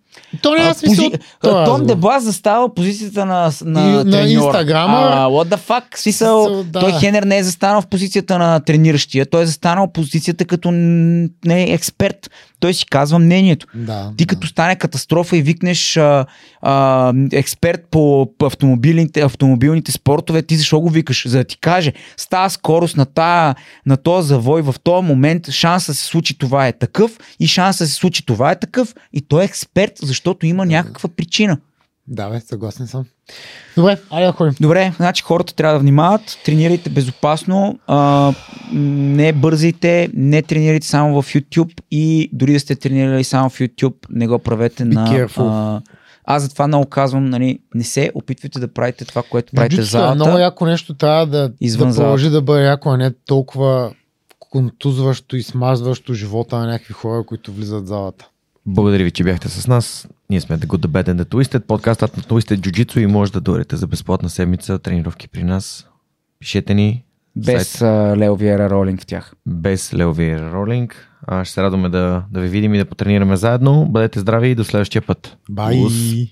То няма смисъл. Том Деблас застава позицията на треньора. What the fuck? Той Хенер не е застанал в позицията на трениращия. Той е застанал в позицията като не е експерт. Той си казва мнението. Като стане катастрофа и викнеш експерт по автомобилните спортове, ти защо го викаш? За да ти каже, с тази скорост на този завой в този момент шанса се случи това е такъв и шанса се случи това е такъв и той е експерт, защото има някаква причина. Да, бе, съгласен съм. Добре, айде да ходим. Добре, значи хората трябва да внимават, тренирайте безопасно, не бързайте, не тренирайте само в YouTube и дори да сте тренирали само в YouTube, не го правете на... Аз затова много казвам, нали, не се опитвайте да правите това, което правите в залата. Много яко нещо трябва да продължи да бъде яко, а не толкова контузващо и смазващо живота на някакви хора, които влизат в залата. Благодаря ви, че бяхте с нас. Ние сме The Good, The Bad, and The Twisted, подкастът на Twisted Jiu-Jitsu и може да дойдете за безплатна седмица тренировки при нас. Пишете ни. Без Лео Виейра ролинг в тях. Без Лео Виейра ролинг. Ще се радваме да ви видим и да потренираме заедно. Бъдете здрави и до следващия път. Бай!